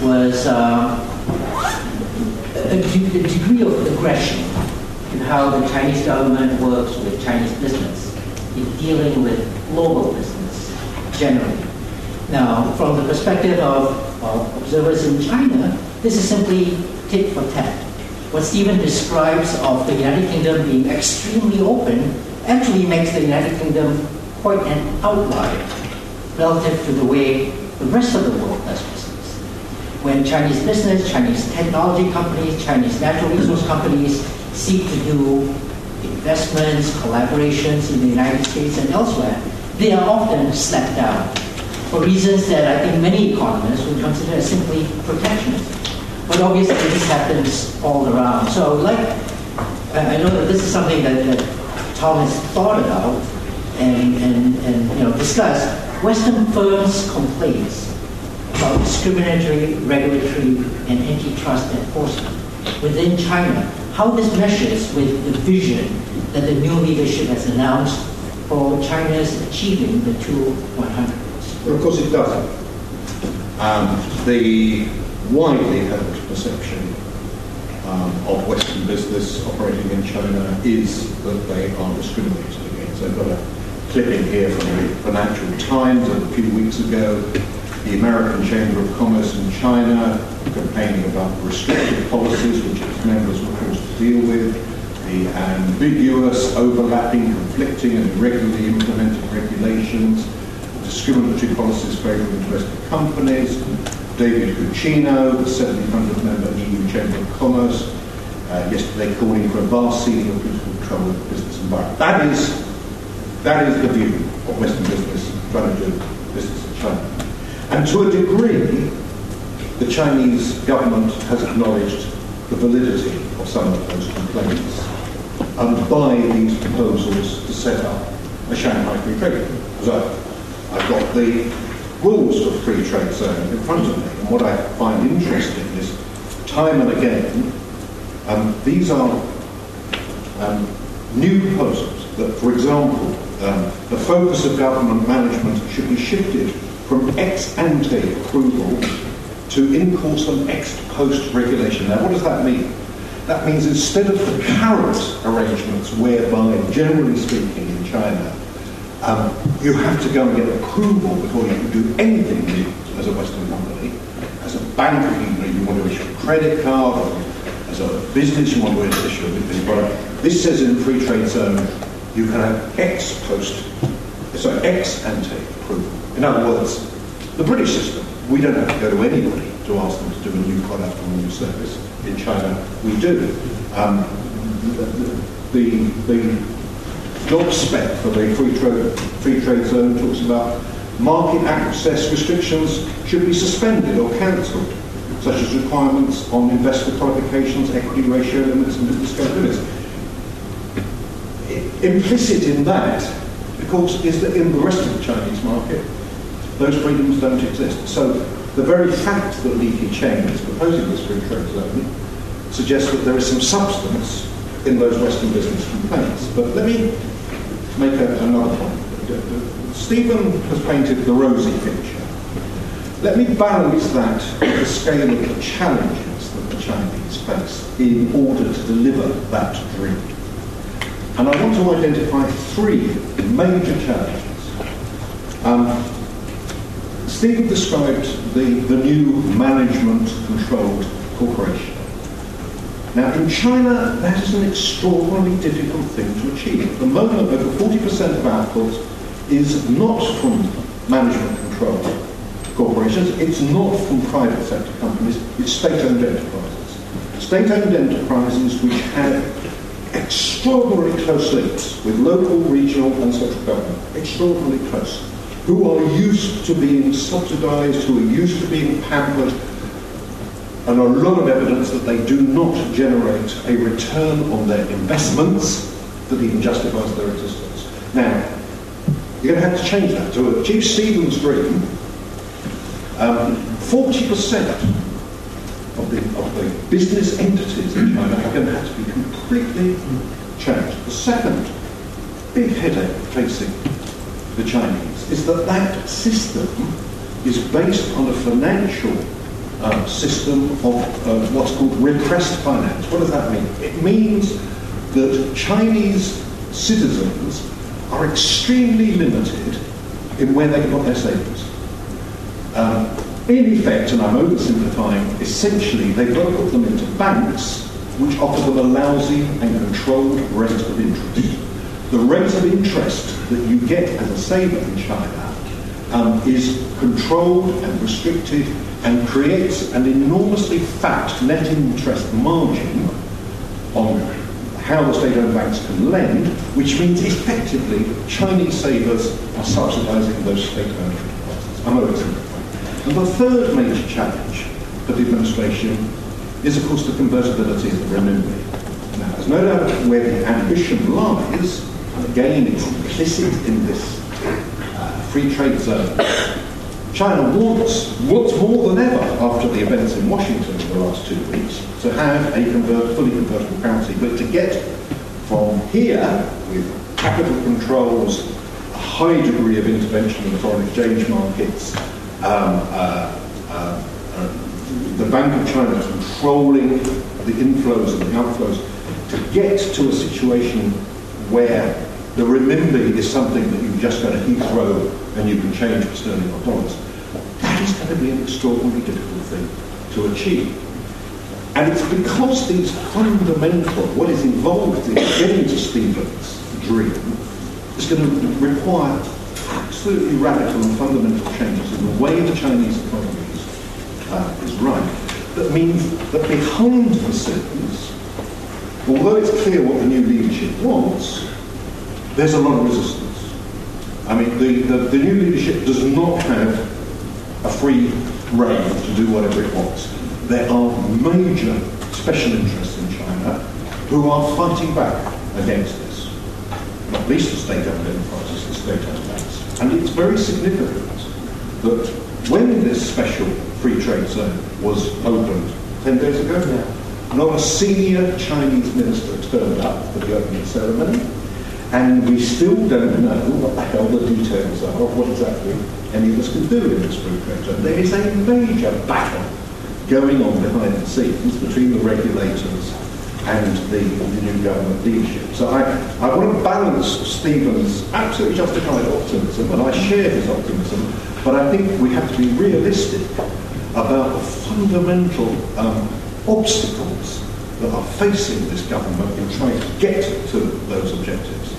was a degree of aggression in how the Chinese government works with Chinese business in dealing with global business generally. Now, from the perspective of observers in China, this is simply tit for tat. What Stephen describes of the United Kingdom being extremely open actually makes the United Kingdom quite an outlier relative to the way the rest of the world does business. When Chinese business, Chinese technology companies, Chinese natural resource companies seek to do investments, collaborations in the United States and elsewhere, they are often slapped down for reasons that I think many economists would consider as simply protectionism. But obviously this happens all around. So I would like, I know that this is something that Tom has thought about and discussed. Western firms' complaints about discriminatory, regulatory, and antitrust enforcement within China, how this meshes with the vision that the new leadership has announced for China's achieving the 200. Well, of course it doesn't. The widely held perception of Western business operating in China is that they are discriminated against. I've got a clip in here from the Financial Times of a few weeks ago. The American Chamber of Commerce in China complaining about restrictive policies which its members were forced to deal with, the ambiguous, overlapping, conflicting and irregularly implemented regulations, discriminatory policies favoring domestic companies, David Guccino, the 700th member of the EU Chamber of Commerce, yesterday calling for a vast ceiling of political control of the business environment. That is the view of Western business trying to do business in China. And to a degree, the Chinese government has acknowledged the validity of some of those complaints by these proposals to set up a Shanghai Free Trade Agreement. So I've got the rules for free trade zone in front of me, and what I find interesting is time and again these are new proposals that, for example, the focus of government management should be shifted from ex-ante approval to in-course and ex-post regulation. Now, what does that mean? That means instead of the carrot arrangements whereby, generally speaking, in China, you have to go and get approval before you can do anything new as a Western company. As a bank, you want to issue a credit card, or as a business, you want to issue a business product. This says in the free trade zone, you can have ex-ante approval. In other words, the British system, we don't have to go to anybody to ask them to do a new product or a new service. In China, we do. The job spec for the free trade zone talks about market access restrictions should be suspended or cancelled, such as requirements on investor qualifications, equity ratio limits, and business scope limits. Implicit in that, of course, is that in the rest of the Chinese market, those freedoms don't exist. So the very fact that Li Keqiang is proposing this free trade zone suggests that there is some substance in those Western business complaints. But let me make another point. Stephen has painted the rosy picture. Let me balance that with the scale of the challenges that the Chinese face in order to deliver that dream. And I want to identify three major challenges. Stephen described the new management-controlled corporation. Now, in China, that is an extraordinarily difficult thing to achieve. At the moment, over 40% of output is not from management-controlled corporations, it's not from private sector companies, it's state-owned enterprises. State-owned enterprises which have extraordinarily close links with local, regional and central government, extraordinarily close, who are used to being subsidised, who are used to being pampered, and a lot of evidence that they do not generate a return on their investments that even justifies their existence. Now, you're going to have to change that. To achieve Stephen's dream, 40% of the business entities in China are going to have to be completely changed. The second big headache facing the Chinese is that that system is based on a financial system of what's called repressed finance. What does that mean? It means that Chinese citizens are extremely limited in where they got their savings. In effect, and I'm oversimplifying, essentially they've got to put them into banks which offer them a lousy and controlled rate of interest. The rate of interest that you get as a saver in China is controlled and restricted, and creates an enormously fat net interest margin on how the state-owned banks can lend, which means effectively Chinese savers are subsidising those state-owned enterprises. I'm oversimplifying. And the third major challenge for the administration is, of course, the convertibility of the renminbi. Now, there's no doubt where the ambition lies, and again, it's implicit in this free trade zone. China wants more than ever after the events in Washington in the last 2 weeks to have a fully convertible currency. But to get from here, with capital controls, a high degree of intervention in the foreign exchange markets, the Bank of China controlling the inflows and the outflows, to get to a situation where the renminbi is something that you've just got to heat throw and you can change for sterling or dollars. That is going to be an extraordinarily difficult thing to achieve. And it's because these fundamental, what is involved in getting to Stephen's dream, is going to require absolutely radical and fundamental changes in the way the Chinese economy is is right, that means that behind the scenes, although it's clear what the new leadership wants, there's a lot of resistance. I mean, the new leadership does not have a free rein to do whatever it wants. There are major special interests in China who are fighting back against this, not least the state-owned enterprises, the state-owned banks. And it's very significant that when this special free trade zone was opened 10 days ago, not a senior Chinese minister turned up for the opening ceremony, and we still don't know what the hell the details are of what exactly any of us can do in this free trade zone. There is a major battle going on behind the scenes between the regulators and the new government leadership. So I want to balance Stephen's absolutely justified optimism, and I share his optimism, but I think we have to be realistic about the fundamental obstacles that are facing this government in trying to get to those objectives.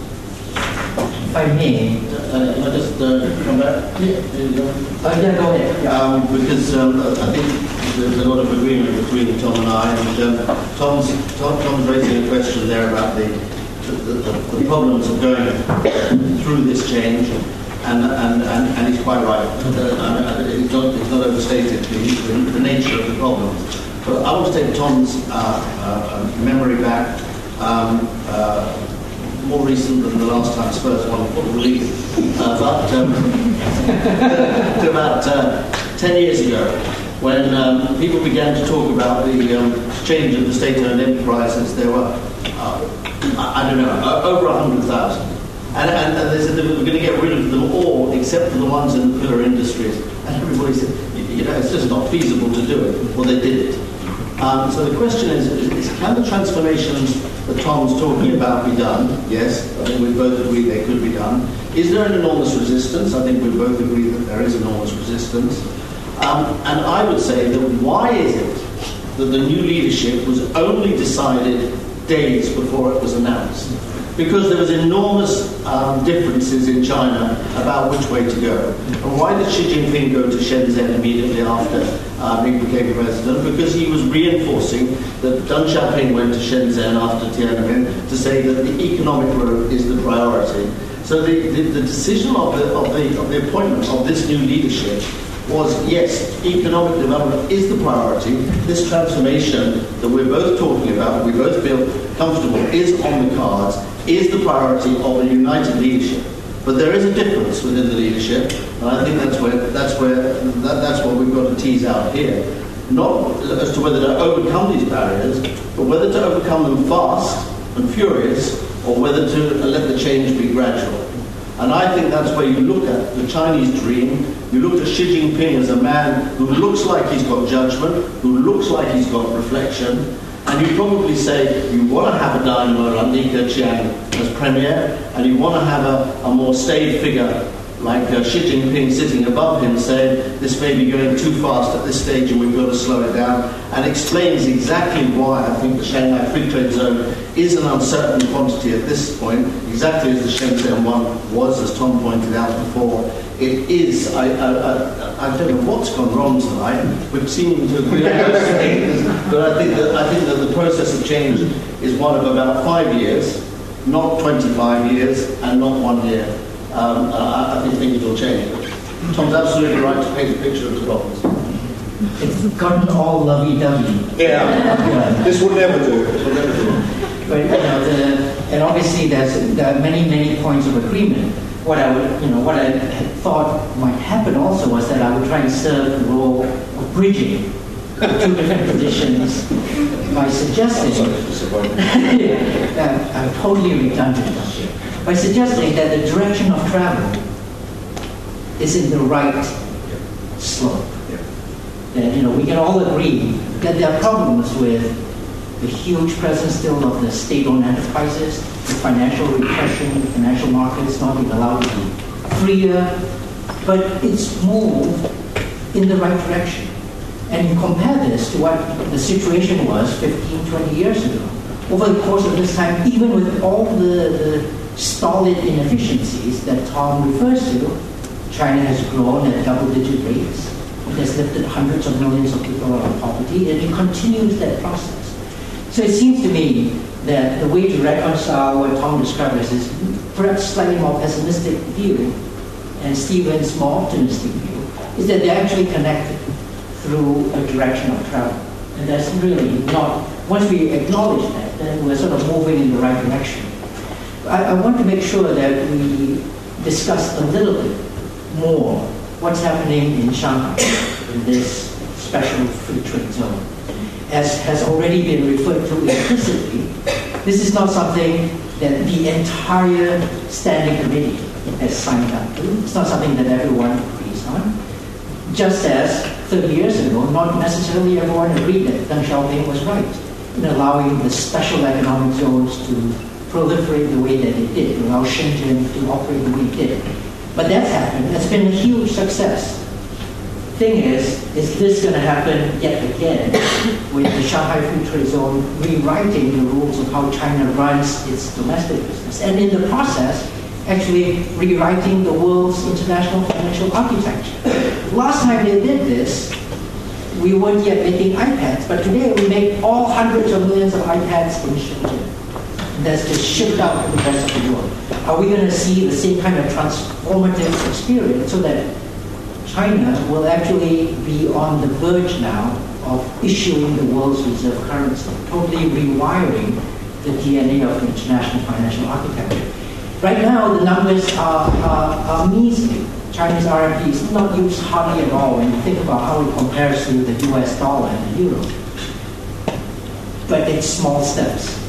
If I may, I'll just come back. Yeah, go ahead. Because I think there's a lot of agreement between Tom and I, and Tom's raising a question there about the problems of going through this change, and he's quite right. It's not overstated the nature of the problems. But I want to take Tom's memory back. More recent than the last time Spurs won the football league, to about 10 years ago, when people began to talk about the change of the state-owned enterprises. There were, I don't know, over 100,000, and they said that we were going to get rid of them all except for the ones in the pillar industries. And everybody said, you know, it's just not feasible to do it. Well, they did it. So the question is can the transformations that Tom's talking about be done? Yes, I think we both agree they could be done. Is there an enormous resistance? I think we both agree that there is enormous resistance. And I would say that why is it that the new leadership was only decided days before it was announced? Because there was enormous differences in China about which way to go. And why did Xi Jinping go to Shenzhen immediately after he became president? Because he was reinforcing that Deng Xiaoping went to Shenzhen after Tiananmen to say that the economic road is the priority. So the decision of the appointment of this new leadership was, yes, economic development is the priority. This transformation that we're both talking about, we both feel comfortable, is on the cards, is the priority of a united leadership. But there is a difference within the leadership, and I think that's what we've got to tease out here. Not as to whether to overcome these barriers, but whether to overcome them fast and furious, or whether to let the change be gradual. And I think that's where you look at the Chinese dream. You look at Xi Jinping as a man who looks like he's got judgment, who looks like he's got reflection, and you probably say you want to have a dynamo like Li Keqiang as premier, and you want to have a more staid figure like Xi Jinping sitting above him saying, this may be going too fast at this stage and we've got to slow it down, and explains exactly why I think the Shanghai Free Trade Zone is an uncertain quantity at this point, exactly as the Shenzhen one was, as Tom pointed out before. It is, I don't know what's gone wrong tonight, we've seen to agree on those things, but I think that the process of change is one of about 5 years, not 25 years, and not 1 year. I think things will change. Tom's absolutely right to paint a picture of the problems. It's gotten all lovey-dovey. Yeah. This will never do. But and obviously there are many points of agreement. What I had thought might happen also was that I would try and serve the role of bridging two different positions by suggesting. I'm totally redundant. By suggesting that the direction of travel is in the right slope. That, we can all agree that there are problems with the huge presence still of the state-owned enterprises, the financial repression, the financial markets not being allowed to be freer, but it's moved in the right direction. And you compare this to what the situation was 15, 20 years ago. Over the course of this time, even with all the stolid inefficiencies that Tom refers to, China has grown at double-digit rates. It has lifted hundreds of millions of people out of poverty, and it continues that process. So it seems to me that the way to reconcile what Tom describes is perhaps slightly more pessimistic view and Stephen's more optimistic view, is that they're actually connected through a direction of travel. And that's really not, once we acknowledge that, then we're sort of moving in the right direction. I want to make sure that we discuss a little bit more what's happening in Shanghai in this special free trade zone. As has already been referred to implicitly, this is not something that the entire standing committee has signed up to. It's not something that everyone agrees on. Just as 30 years ago, not necessarily everyone agreed that Deng Xiaoping was right in allowing the special economic zones to proliferate the way that it did, allow Shenzhen to operate the way it did. But that's happened. That's been a huge success. Thing is this going to happen yet again with the Shanghai Free Trade Zone rewriting the rules of how China runs its domestic business, and in the process, actually rewriting the world's international financial architecture? Last time they did this, we weren't yet making iPads, but today we make all hundreds of millions of iPads in Shenzhen. That's just shipped out to the rest of the world. Are we going to see the same kind of transformative experience so that China will actually be on the verge now of issuing the world's reserve currency, totally rewiring the DNA of the international financial architecture? Right now, the numbers are measly. China's RMB is not used hardly at all when you think about how it compares to the US dollar and the euro. But it's small steps.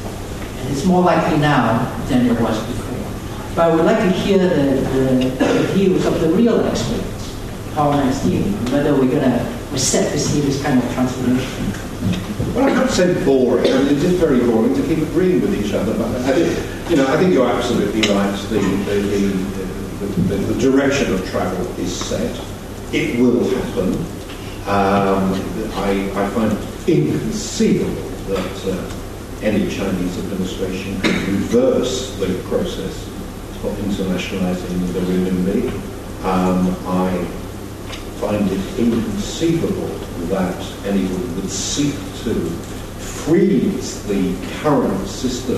And it's more likely now than it was before. But I would like to hear the views of the real experts. How nice to you, whether we're going to set to see this kind of transformation. Well, I can't say boring. I mean, it is very boring to keep agreeing with each other. But I think you're absolutely right. The direction of travel is set. It will happen. I find it inconceivable that any Chinese administration could reverse the process of internationalizing the renminbi. I find it inconceivable that anyone would seek to freeze the current system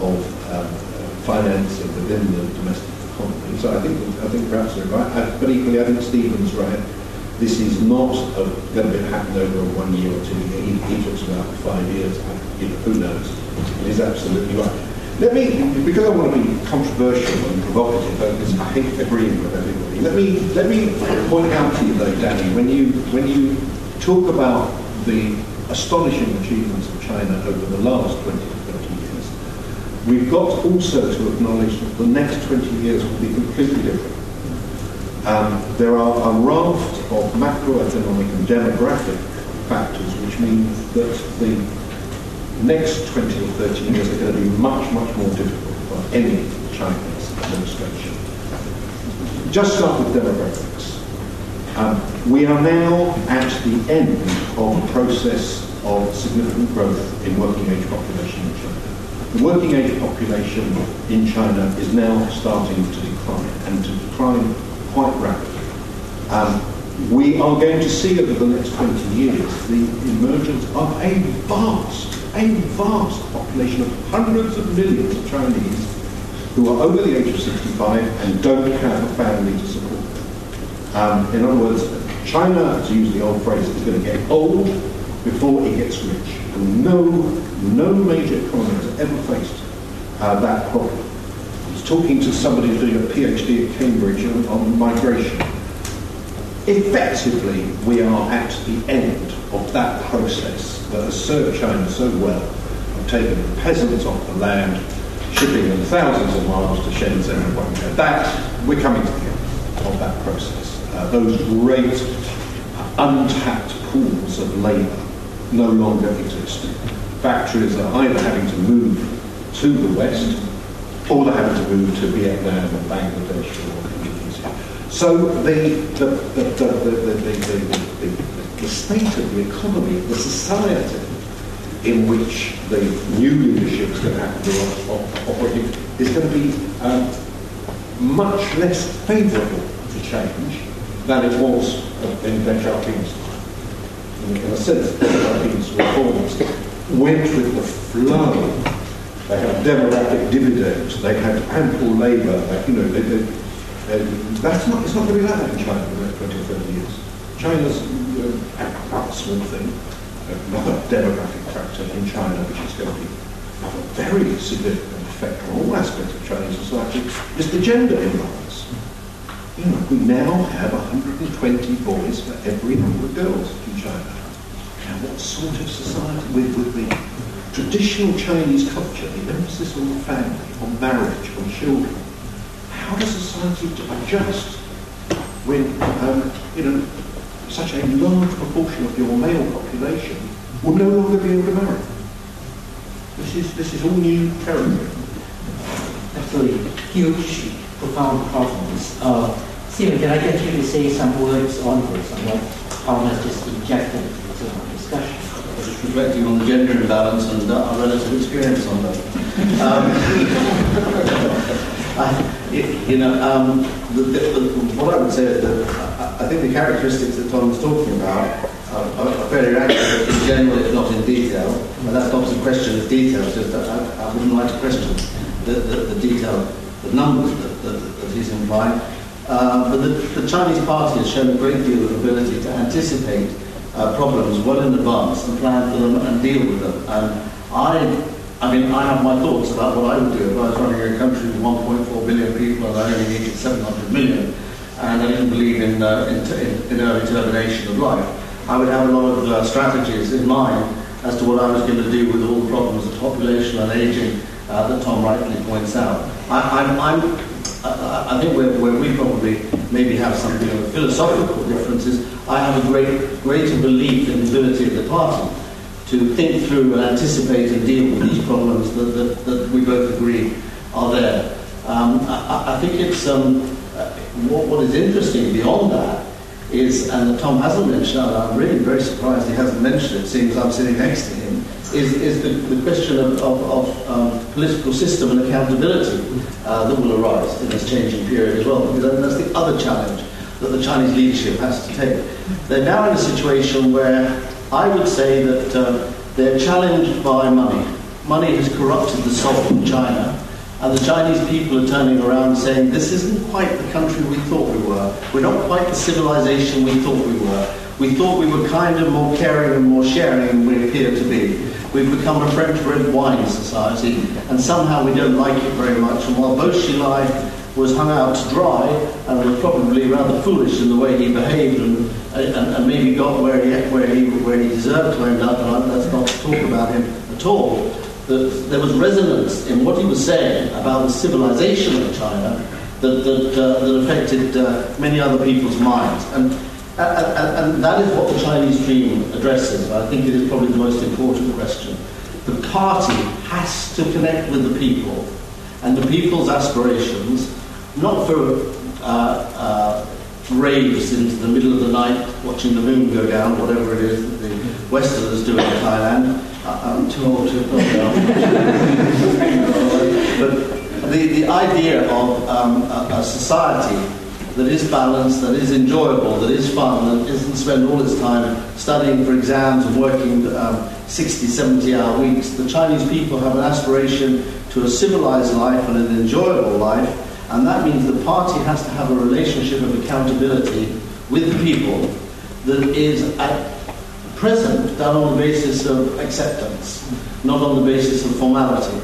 of financing within the domestic economy. So I think perhaps they're right. But equally, I think Stephen's right. This is not going to happen over 1 year or 2 years. He talks about 5 years. Who knows? He's absolutely right. Because I want to be controversial and provocative, because I hate agreeing with everybody. Let me point out to you, though, Danny, when you talk about the astonishing achievements of China over the last 20 to 30 years, we've got also to acknowledge that the next 20 years will be completely different. There are a raft of macroeconomic and demographic factors, which means that the next 20 or 30 years are going to be much, much more difficult for any Chinese administration. Just start with demographics. We are now at the end of the process of significant growth in working-age population in China. The working-age population in China is now starting to decline, and to decline quite rapidly. We are going to see over the next 20 years the emergence of a vast population of hundreds of millions of Chinese who are over the age of 65 and don't have a family to support them. In other words, China, to use the old phrase, is going to get old before it gets rich. And no major economy has ever faced that problem. I was talking to somebody who's doing a PhD at Cambridge on migration. Effectively, we are at the end of that process that has served China so well, of taking the peasants off the land, shipping them thousands of miles to Shenzhen and Guangzhou. We're coming to the end of that process. Those great untapped pools of labour no longer exist. Factories are either having to move to the west, or they're having to move to Vietnam or Bangladesh or Indonesia. So the state of the economy, the society in which the new leadership is going to have to be operating, is going to be much less favourable to change than it was in Deng Xiaoping's time. In a sense, Deng Xiaoping's reforms went with the flow. They had democratic dividends. They had ample labour. It's not going to be like that in China in the next 20 or 30 years. China's one thing, another demographic factor in China, which is going to have a very significant effect on all aspects of Chinese society, is the gender imbalance. You know, we now have 120 boys for every number of girls in China. Now, what sort of society? With the traditional Chinese culture, the emphasis on the family, on marriage, on children, how does society adjust when, such a large proportion of your male population will no longer be able to marry? This is all new territory. Absolutely. Huge, profound problems. Stephen, can I get you to say some words on this, on what Tom has just injected into our discussion? I was just reflecting on the gender imbalance and our relative experience on that. What I would say is that I think the characteristics that Tom was talking about are fairly accurate in general, if not in detail. And that's not a question of detail, it's just that I wouldn't like to question the detail, the numbers that he's implying. But the Chinese party has shown a great deal of ability to anticipate problems well in advance and plan for them and deal with them. And I have my thoughts about what I would do if I was running a country with 1.4 billion people and I only needed 700 million, and I didn't believe in early termination of life. I would have a lot of strategies in mind as to what I was going to do with all the problems of population and ageing that Tom rightly points out. I think where we probably maybe have some philosophical differences, I have a greater belief in the ability of the party to think through and anticipate and deal with these problems that we both agree are there. I think it's what is interesting beyond that is, and Tom hasn't mentioned, and I'm really very surprised he hasn't mentioned it, seeing as I'm sitting next to him, is the question of political system and accountability that will arise in this changing period as well, because I think that's the other challenge that the Chinese leadership has to take. They're now in a situation where I would say that they're challenged by money. Money has corrupted the soul of China, and the Chinese people are turning around saying, this isn't quite the country we thought we were. We're not quite the civilization we thought we were. We thought we were kinder, more caring, and more sharing than we appear to be. We've become a French red wine society, and somehow we don't like it very much. And while Bo Xilai was hung out to dry, and was probably rather foolish in the way he behaved, and maybe got where he deserved to end up, and let's not talk about him at all, that there was resonance in what he was saying about the civilization of China that affected many other people's minds. And that is what the Chinese dream addresses. I think it is probably the most important question. The party has to connect with the people and the people's aspirations, not for raves into the middle of the night watching the moon go down, whatever it is that the Westerners do in Thailand. I'm too old to but the idea of a society that is balanced, that is enjoyable, that is fun, that doesn't spend all its time studying for exams and working 60, 70-hour weeks. The Chinese people have an aspiration to a civilized life and an enjoyable life, and that means the party has to have a relationship of accountability with the people that is at present done on the basis of acceptance, not on the basis of formality.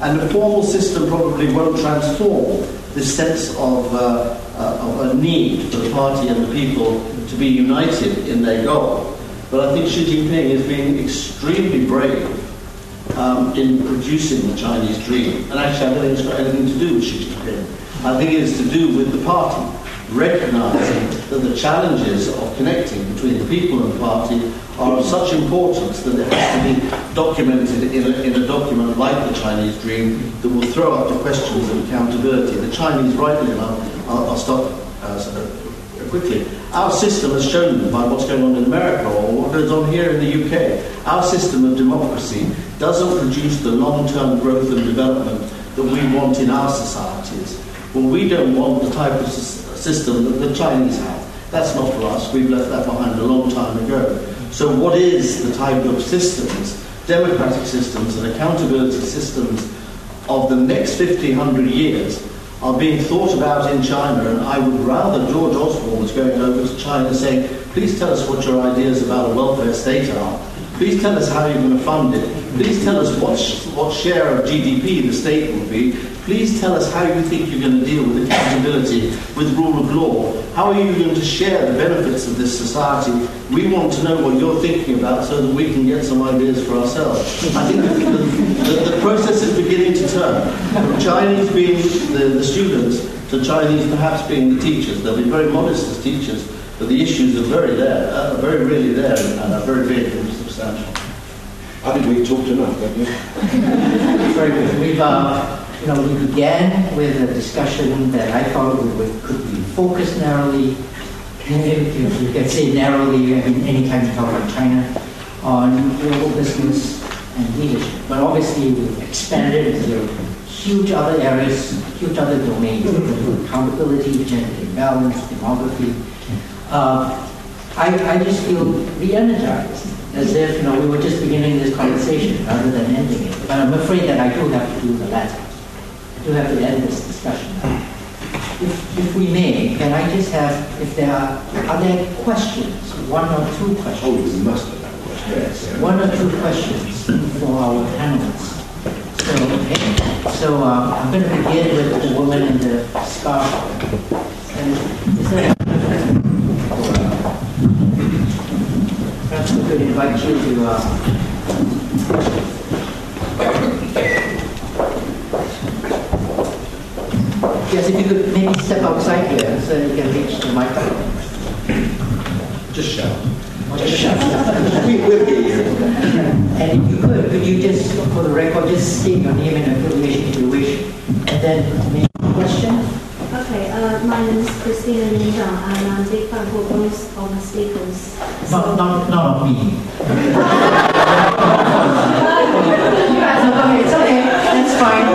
And the formal system probably won't transform this sense of a need for the party and the people to be united in their goal. But I think Xi Jinping is being extremely brave in producing the Chinese dream. And actually, I don't think it's got anything to do with Xi Jinping. I think it is to do with the party, recognising that the challenges of connecting between the people and the party are of such importance that it has to be documented in a document like the Chinese dream that will throw up the questions of accountability. The Chinese, rightly enough, I'll stop quickly. Our system has shown them, by what's going on in America or what goes on here in the UK, our system of democracy doesn't produce the long-term growth and development that we want in our societies. Well, we don't want the type of system that the Chinese have. That's not for us. We've left that behind a long time ago. So what is the type of systems, democratic systems and accountability systems of the next 50, 100 years are being thought about in China? And I would rather George Osborne was going over to China saying, please tell us what your ideas about a welfare state are. Please tell us how you're going to fund it. Please tell us what share of GDP the state will be. Please tell us how you think you're going to deal with accountability, with rule of law. How are you going to share the benefits of this society? We want to know what you're thinking about so that we can get some ideas for ourselves. I think the process is beginning to turn. From Chinese being the students to Chinese perhaps being the teachers. They'll be very modest as teachers, but the issues are very really there, and are very big and substantial. I think we've talked enough, haven't we? Very good. We began with a discussion that I thought could be focused narrowly, if you can say narrowly, I mean, any time you talk about China, on global business and leadership. But obviously, we've expanded into huge other areas, huge other domains, accountability, gender imbalance, demography. I just feel re-energized, as if we were just beginning this conversation rather than ending it. But I'm afraid that I do have to do the latter. I do have to end this discussion. If we may, can I just have, are there questions, one or two questions? Oh, we must have that question. Yes. Yeah. One or two questions for our panelists. So I'm going to begin with the woman in the scarf. And is there could invite you to yes, if you could maybe step outside here so you can reach the microphone. Just shout. Just shout. We will get you. And if you could you just, for the record, just state your name and affiliation if you wish, and then make a question. Okay, my name is Christina Linda. I'm a big fan for both of the speakers. Not of me. It's okay, that's fine.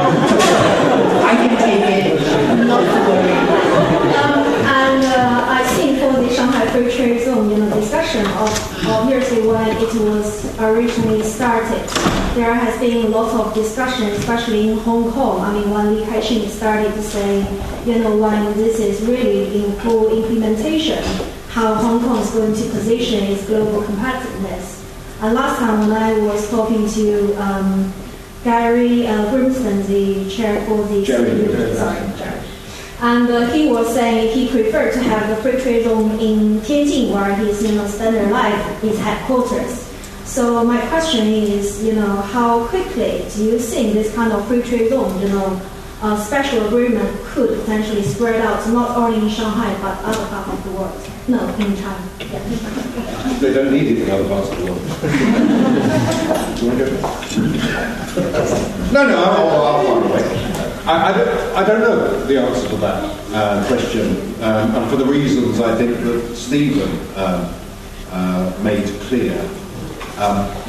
I can take it. Not to worry. And I think for the Shanghai Free Trade Zone, discussion of obviously when it was originally started, there has been a lot of discussion, especially in Hong Kong. I mean, when Li Keqiang started saying, when this is really in full implementation, how Hong Kong is going to position its global competitiveness. And last time when I was talking to Gary Grimston, the chair for the Jerry. And he was saying he preferred to have a free trade zone in Tianjin, where his Standard Life is headquarters. So my question is, how quickly do you think this kind of free trade zone, special agreement could potentially spread out not only in Shanghai but other parts of the world? No, in China. Yeah. They don't need it in other parts of the world. Do you want to go? No, I'll find a way. I don't know the answer to that question, and for the reasons I think that Stephen made clear,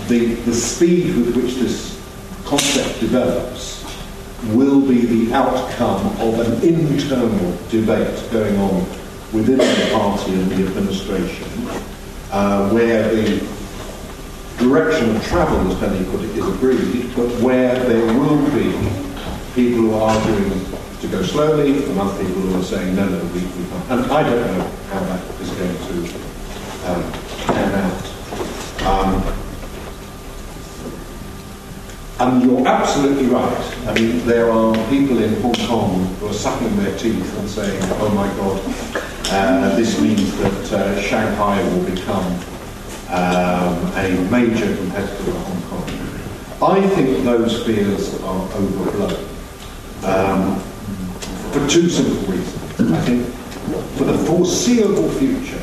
the speed with which this concept develops will be the outcome of an internal debate going on within the party and the administration, where the direction of travel, as Penny put it, is agreed, but where there will be people who are arguing to go slowly, and other people who are saying, no, we can't. And I don't know how that is going to pan out. And you're absolutely right. I mean, there are people in Hong Kong who are sucking their teeth and saying, oh my God, this means that Shanghai will become a major competitor of Hong Kong. I think those fears are overblown. For two simple reasons. I think for the foreseeable future,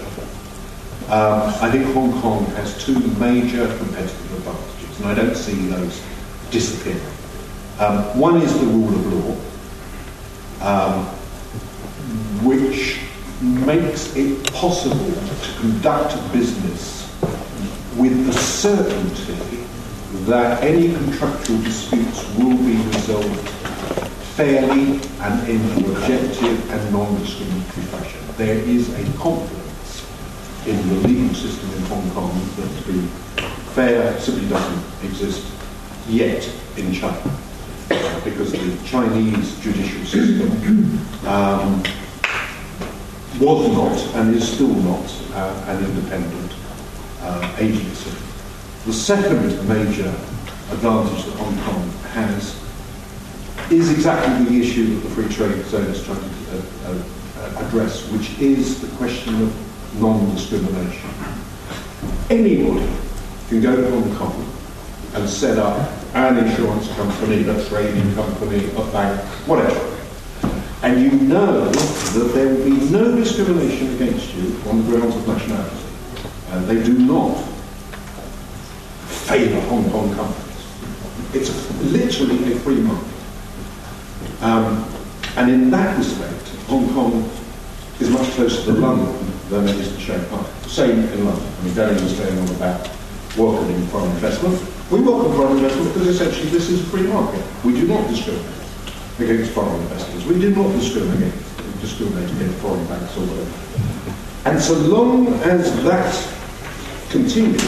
I think Hong Kong has two major competitive advantages, and I don't see those disappearing. One is the rule of law, which makes it possible to conduct business with the certainty that any contractual disputes will be resolved fairly and in an objective and non-discriminatory fashion. There is a confidence in the legal system in Hong Kong that to be fair simply doesn't exist yet in China, because the Chinese judicial system was not and is still not an independent agency. The second major advantage that Hong Kong has is exactly the issue that the free trade zone is trying to address, which is the question of non-discrimination. Anybody can go to Hong Kong and set up an insurance company, a trading company, a bank, whatever. And you know that there will be no discrimination against you on the grounds of nationality. They do not favour Hong Kong companies. It's literally a free market. And in that respect, Hong Kong is much closer to London than it is to Shanghai. Same in London. I mean, Darren was saying all about welcoming foreign investment. We welcome foreign investment because essentially this is a free market. We do not discriminate against foreign investors. We do not discriminate against foreign banks or whatever. And so long as that continues,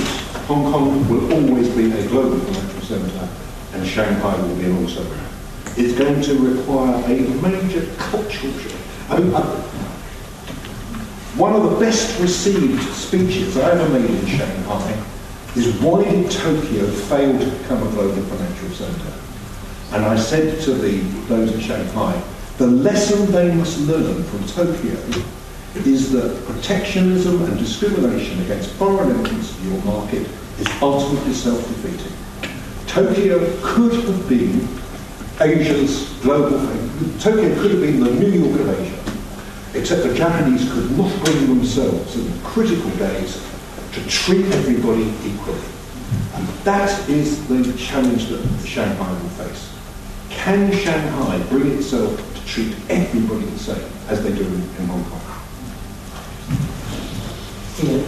Hong Kong will always be a global financial centre and Shanghai will be an also. It's going to require a major cultural shift. I mean, one of the best received speeches I ever made in Shanghai is, why did Tokyo fail to become a global financial centre? And I said to those in Shanghai, the lesson they must learn from Tokyo is that protectionism and discrimination against foreign entrants to your market is ultimately self-defeating. Tokyo could have been Asia's global thing. Tokyo could have been the New York of Asia, except the Japanese could not bring themselves in the critical days to treat everybody equally. And that is the challenge that Shanghai will face. Can Shanghai bring itself to treat everybody the same as they do in Hong Kong? Yeah.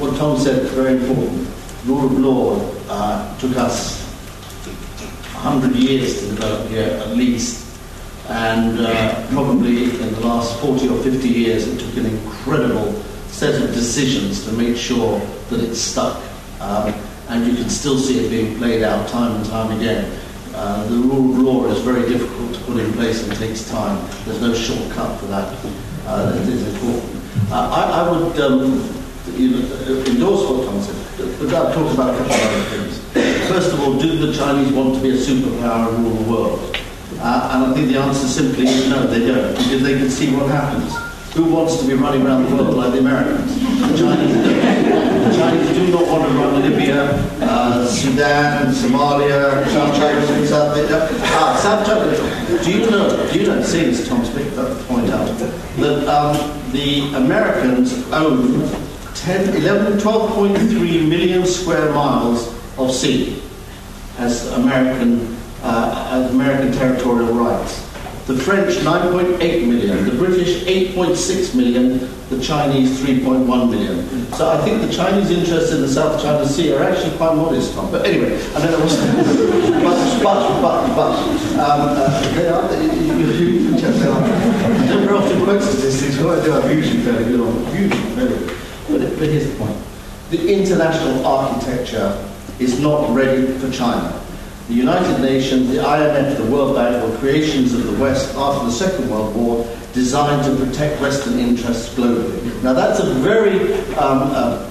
What Tom said is very important. Rule of law took us 100 years to develop here, at least, and probably in the last 40 or 50 years it took an incredible set of decisions to make sure that it's stuck, and you can still see it being played out time and time again. The rule of law is very difficult to put in place and takes time. There's no shortcut for that. That is important. I would endorse what Tom said, but I've talked about a couple of other things. First of all, do the Chinese want to be a superpower and rule the world? And I think the answer simply is no, they don't, because they can see what happens. Who wants to be running around the world like the Americans? The Chinese don't. The Chinese do not want to run Libya, Sudan, Somalia, South China. Do you know, see this, Tom, speak that point out, that the Americans own 12.3 million square miles of sea as American territorial rights. The French, 9.8 million. The British, 8.6 million. The Chinese, 3.1 million. So I think the Chinese interests in the South China Sea are actually quite modest, Tom. But anyway, I know that wasn't... they are... You can check that out. I never often quote statistics, but I do have usually very good on. Usually very good. But here's the point. The international architecture is not ready for China. The United Nations, the IMF, the World Bank were creations of the West after the Second World War, designed to protect Western interests globally. Now that's a very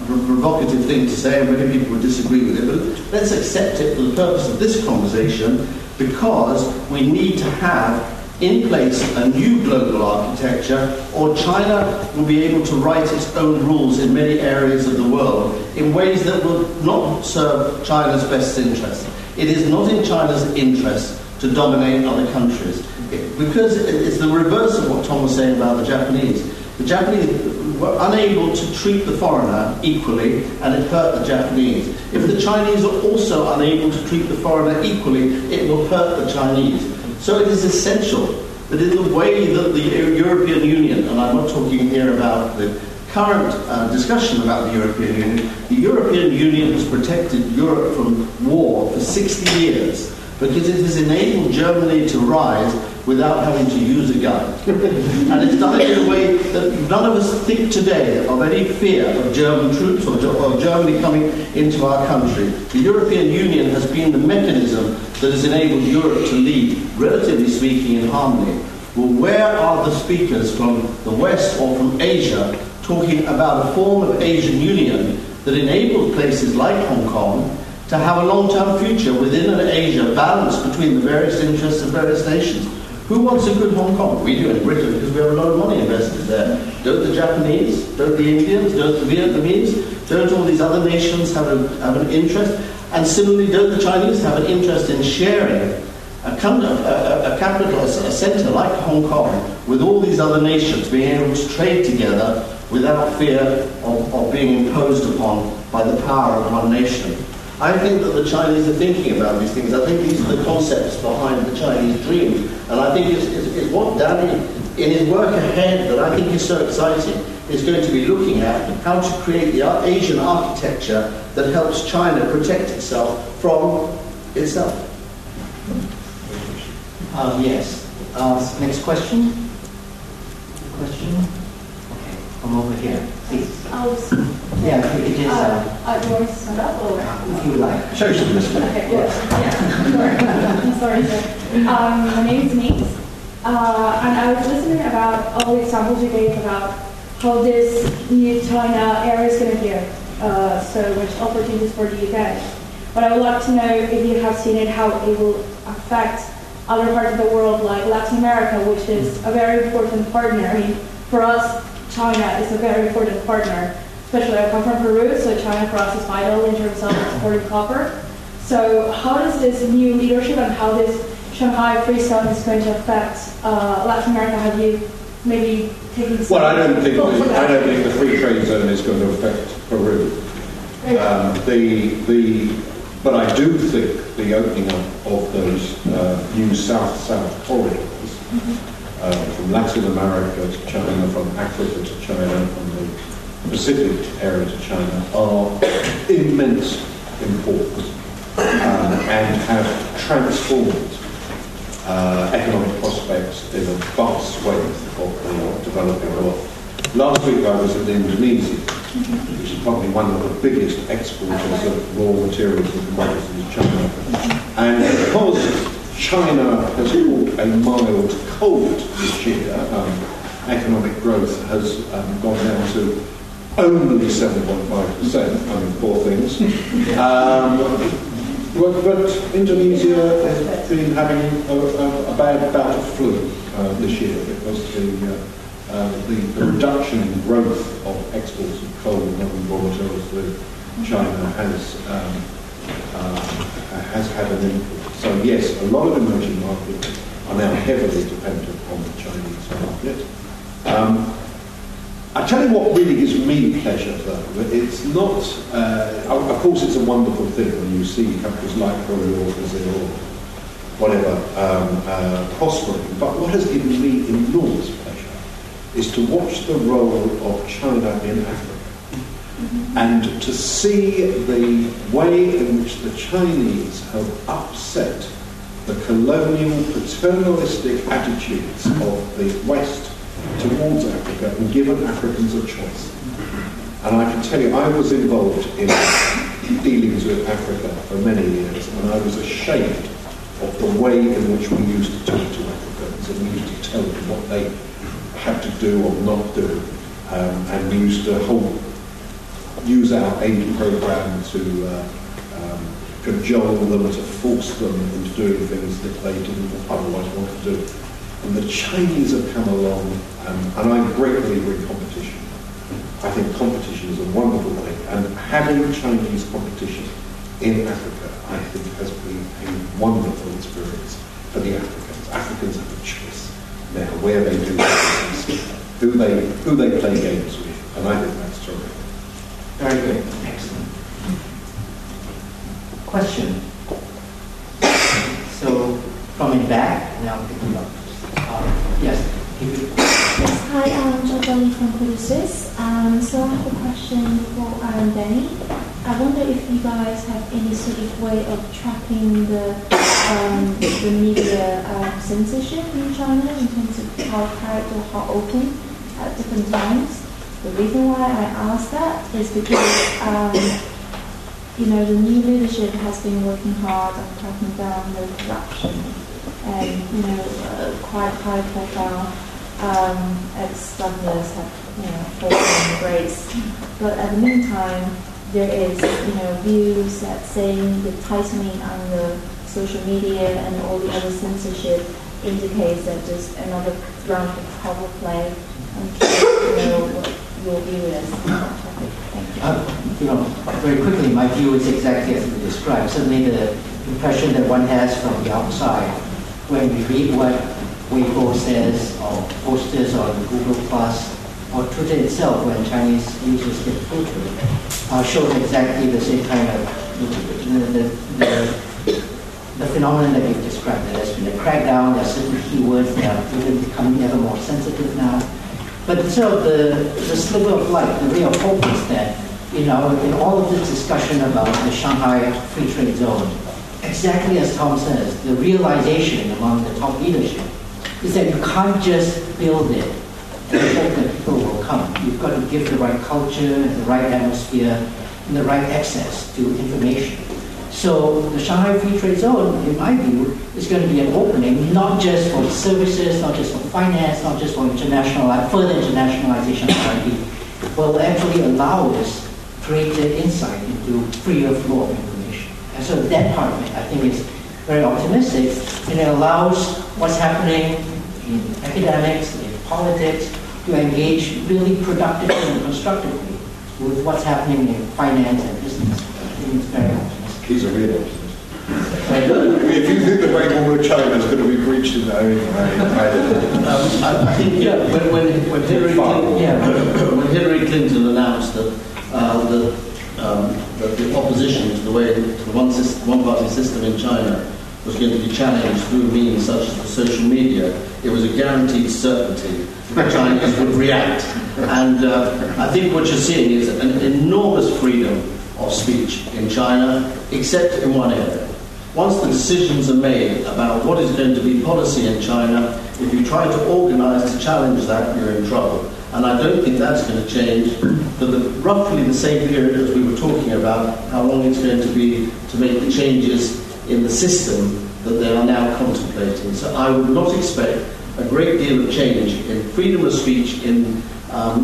provocative thing to say, and many people would disagree with it, but let's accept it for the purpose of this conversation, because we need to have in place a new global architecture, or China will be able to write its own rules in many areas of the world in ways that will not serve China's best interests. It is not in China's interest to dominate other countries, because it's the reverse of what Tom was saying about the Japanese. The Japanese were unable to treat the foreigner equally, and it hurt the Japanese. If the Chinese are also unable to treat the foreigner equally, it will hurt the Chinese. So it is essential that in the way that the European Union, and I'm not talking here about the current discussion about the European Union, the European Union has protected Europe from war for 60 years because it has enabled Germany to rise without having to use a gun. And it's done it in a way that none of us think today of any fear of German troops or of Germany coming into our country. The European Union has been the mechanism that has enabled Europe to lead, relatively speaking, in harmony. Well, where are the speakers from the West or from Asia talking about a form of Asian union that enabled places like Hong Kong to have a long-term future within an Asia balance between the various interests of various nations? Who wants a good Hong Kong? We do in Britain because we have a lot of money invested there. Don't the Japanese, don't the Indians, don't the Vietnamese, don't all these other nations have an interest? And similarly, don't the Chinese have an interest in sharing a capital, a centre like Hong Kong with all these other nations, being able to trade together without fear of being imposed upon by the power of one nation? I think that the Chinese are thinking about these things. I think these are the concepts behind the Chinese dream. And I think it's what Danny, in his work ahead that I think is so exciting, is going to be looking at how to create the Asian architecture that helps China protect itself from itself. Yes. Next question? Question? Okay, come over here, please. Yeah, it is. Do you want me to stand up or? If you like. Sure, you should this way. Okay, well, yeah. I'm sorry, sir. My name is Nate, and I was listening about all the examples you gave about how this new China era is going to appear, so much opportunities for the UK. But I would like to know if you have seen it, how it will affect other parts of the world, like Latin America, which is a very important partner. I mean, for us, China is a very important partner, especially I come from Peru, so China for us is vital in terms of exporting copper. So how does this new leadership and how this Shanghai Free Zone is going to affect Latin America? Have you maybe taken some... Well, I don't think the free trade zone is going to affect Peru. Okay. But I do think the opening up of those new South-South corridors, from Latin America to China, from Africa to China, from the Pacific area to China, are immense importance and have transformed economic prospects in a vast swath of the developing world. Last week I was in Indonesia, which is probably one of the biggest exporters of raw materials and commodities in China. And because China has caught a mild cold this year, economic growth has gone down to only 7.5%. I mean, poor things. But Indonesia has been having a bad bout of flu this year because the reduction in growth of exports of coal and other raw materials to China has had an impact. So yes, a lot of emerging markets are now heavily dependent on the Chinese market. I tell you what really gives me pleasure though, it's not, of course it's a wonderful thing when you see countries like Peru or Brazil or whatever prospering, but what has given me enormous pleasure is to watch the role of China in Africa and to see the way in which the Chinese have upset the colonial, paternalistic attitudes of the West towards Africa and given Africans a choice. And I can tell you, I was involved in dealings with Africa for many years, and I was ashamed of the way in which we used to talk to Africans, and we used to tell them what they had to do or not do, and we used to use our aid program to cajole them, to force them into doing things that they didn't otherwise want to do. And the Chinese have come along, and I'm a great believer in competition. I think competition is a wonderful thing, and having Chinese competition in Africa, I think, has been a wonderful experience for the Africans. Africans have a choice now, where they do business, who they play games with, and I think that's terrific. Very good, excellent. Question. So, from the back, now picking up. Yes. Yes. Hi, I'm George Osborne from Confucius. So I have a question for Danny. I wonder if you guys have any sort of way of tracking the media censorship in China in terms of how private or how open at different times. The reason why I ask that is because the new leadership has been working hard on cracking down the corruption and quite high profile ex-governors have fallen from grace. But at the meantime, there is views that saying the tightening on the social media and all the other censorship indicates that there's another round of power play. Your view is. Thank you. Very quickly, my view is exactly as you described. Certainly, the impression that one has from the outside when we read what Weibo says or posters on Google Plus or Twitter itself, when Chinese users get filtered, shows exactly the same kind of the phenomenon that we've described. There's been a crackdown. There are certain keywords that are even becoming ever more sensitive now. But so the sliver of light, the ray of hope is that in all of this discussion about the Shanghai Free Trade Zone, exactly as Tom says, the realization among the top leadership is that you can't just build it and hope that people will come. You've got to give the right culture and the right atmosphere and the right access to information. So the Shanghai Free Trade Zone, in my view, is going to be an opening, not just for services, not just for finance, not just for further internationalization of IT, will actually allow us greater insight into freer flow of information. And so that part of it, I think, is very optimistic, and it allows what's happening in academics, in politics, to engage really productively and constructively with what's happening in finance and business. I think it's very optimistic. He's a weirdo. If you think the way all of China is going to be breached in that area, I think, yeah, when Hillary Clinton announced that the opposition to the way to the one-party system in China was going to be challenged through means such as the social media, it was a guaranteed certainty that Chinese would react. And I think what you're seeing is an enormous freedom of speech in China, except in one area. Once the decisions are made about what is going to be policy in China, if you try to organise to challenge that, you're in trouble. And I don't think that's going to change for roughly the same period as we were talking about, how long it's going to be to make the changes in the system that they are now contemplating. So I would not expect a great deal of change in freedom of speech, in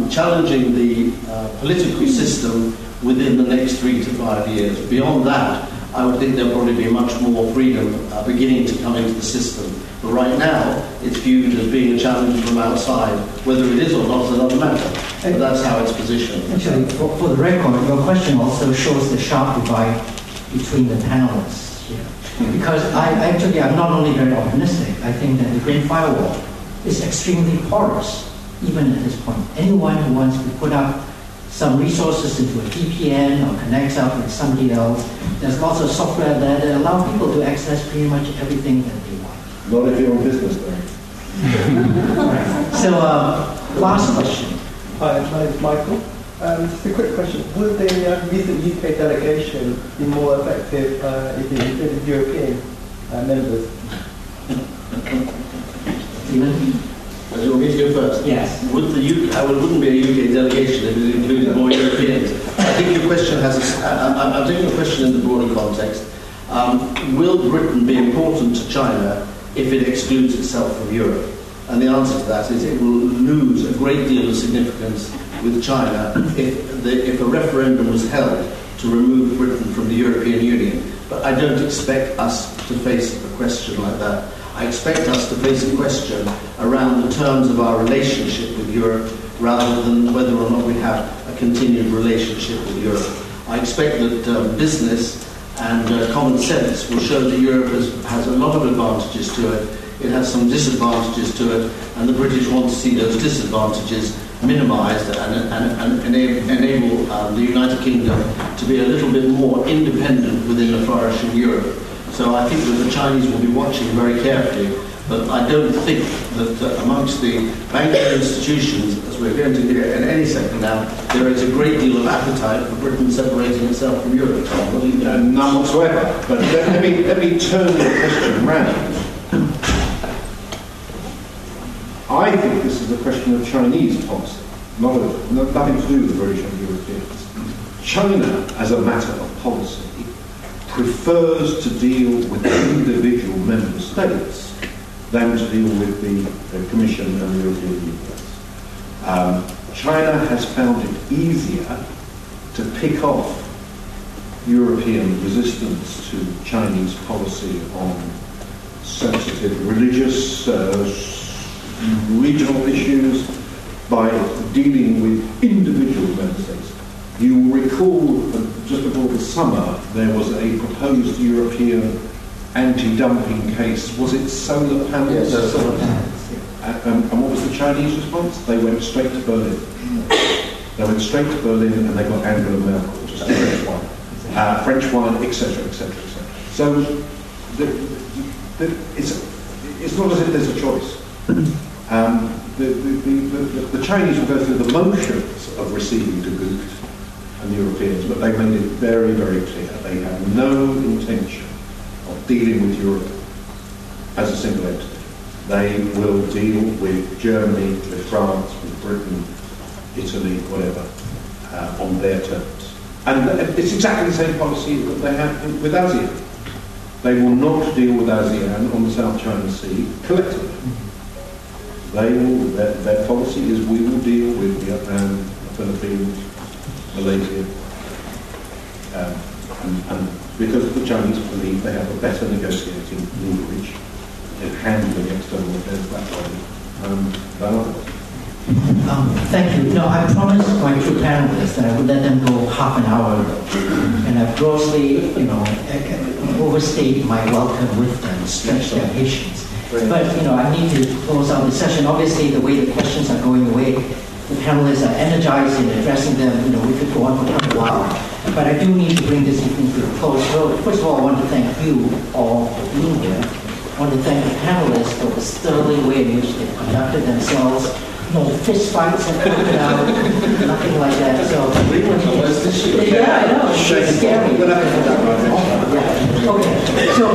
challenging the political system within the next 3 to 5 years. Beyond that, I would think there'll probably be much more freedom beginning to come into the system. But right now, it's viewed as being a challenge from outside. Whether it is or not is another matter. But that's how it's positioned. Actually, for the record, your question also shows the sharp divide between the panelists here. Because I'm not only very optimistic, I think that the Great Firewall is extremely porous, even at this point. Anyone who wants to put up some resources into a VPN or connects up with somebody else. There's lots of software there that allow people to access pretty much everything that they want. Not if you're in business, though. Right. So, last question. Hi, my name's Michael. Just a quick question. Would the recent UK delegation be more effective if it included European members? Stephen? Do you want me to go first? Yes. It wouldn't be a UK delegation if it included more Europeans. I think your question I'm taking your question in the broader context. Will Britain be important to China if it excludes itself from Europe? And the answer to that is it will lose a great deal of significance with China if a referendum was held to remove Britain from the European Union. But I don't expect us to face a question like that. I expect us to face a question around the terms of our relationship with Europe rather than whether or not we have a continued relationship with Europe. I expect that business and common sense will show that Europe has a lot of advantages to it. It has some disadvantages to it, and the British want to see those disadvantages minimised and enable the United Kingdom to be a little bit more independent within a flourishing Europe. So I think that the Chinese will be watching very carefully. But I don't think that amongst the banking institutions, as we're going to hear in any second now, there is a great deal of appetite for Britain separating itself from Europe. None whatsoever. But let me turn the question around. I think this is a question of Chinese policy, nothing to do with the British and Europeans. China, as a matter of policy, prefers to deal with individual member states than to deal with the Commission and the European Union. China has found it easier to pick off European resistance to Chinese policy on sensitive religious, regional issues by dealing with individual member states. You will recall just before the summer there was a proposed European anti-dumping case. Was it solar panels? Yes, solar panels. Yeah. And what was the Chinese response? They went straight to Berlin. They went straight to Berlin and they got Angela Merkel, which is the French wine, etc., etc., etc. So it's not as if there's a choice. The Chinese will go through the motions of receiving the goods and the Europeans, but they made it very, very clear they have no intention of dealing with Europe as a single entity. They will deal with Germany, with France, with Britain, Italy, whatever, on their terms. And it's exactly the same policy that they have with ASEAN. They will not deal with ASEAN on the South China Sea collectively. Their policy is we will deal with Vietnam, the Philippines, Malaysia, and because the Chinese believe they have a better negotiating leverage in handling external affairs that way than others. Thank you. No, I promised my two panelists that I would let them go half an hour ago, and I've grossly, overstayed my welcome with them, stretched their patience. But, I need to close out the session. Obviously, the way the questions are going away, the panelists are energized in addressing them. We could go on for quite a while. But I do need to bring this evening to a close. So, first of all, I want to thank you all for being here. I want to thank the panelists for the sterling way in which they conducted themselves. No fist fights have broken out, nothing like that. So, it's scary. Okay. So,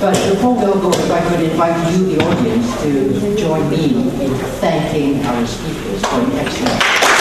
but before we all go, if I could invite you, the audience, to join me in thanking our speakers for an excellent.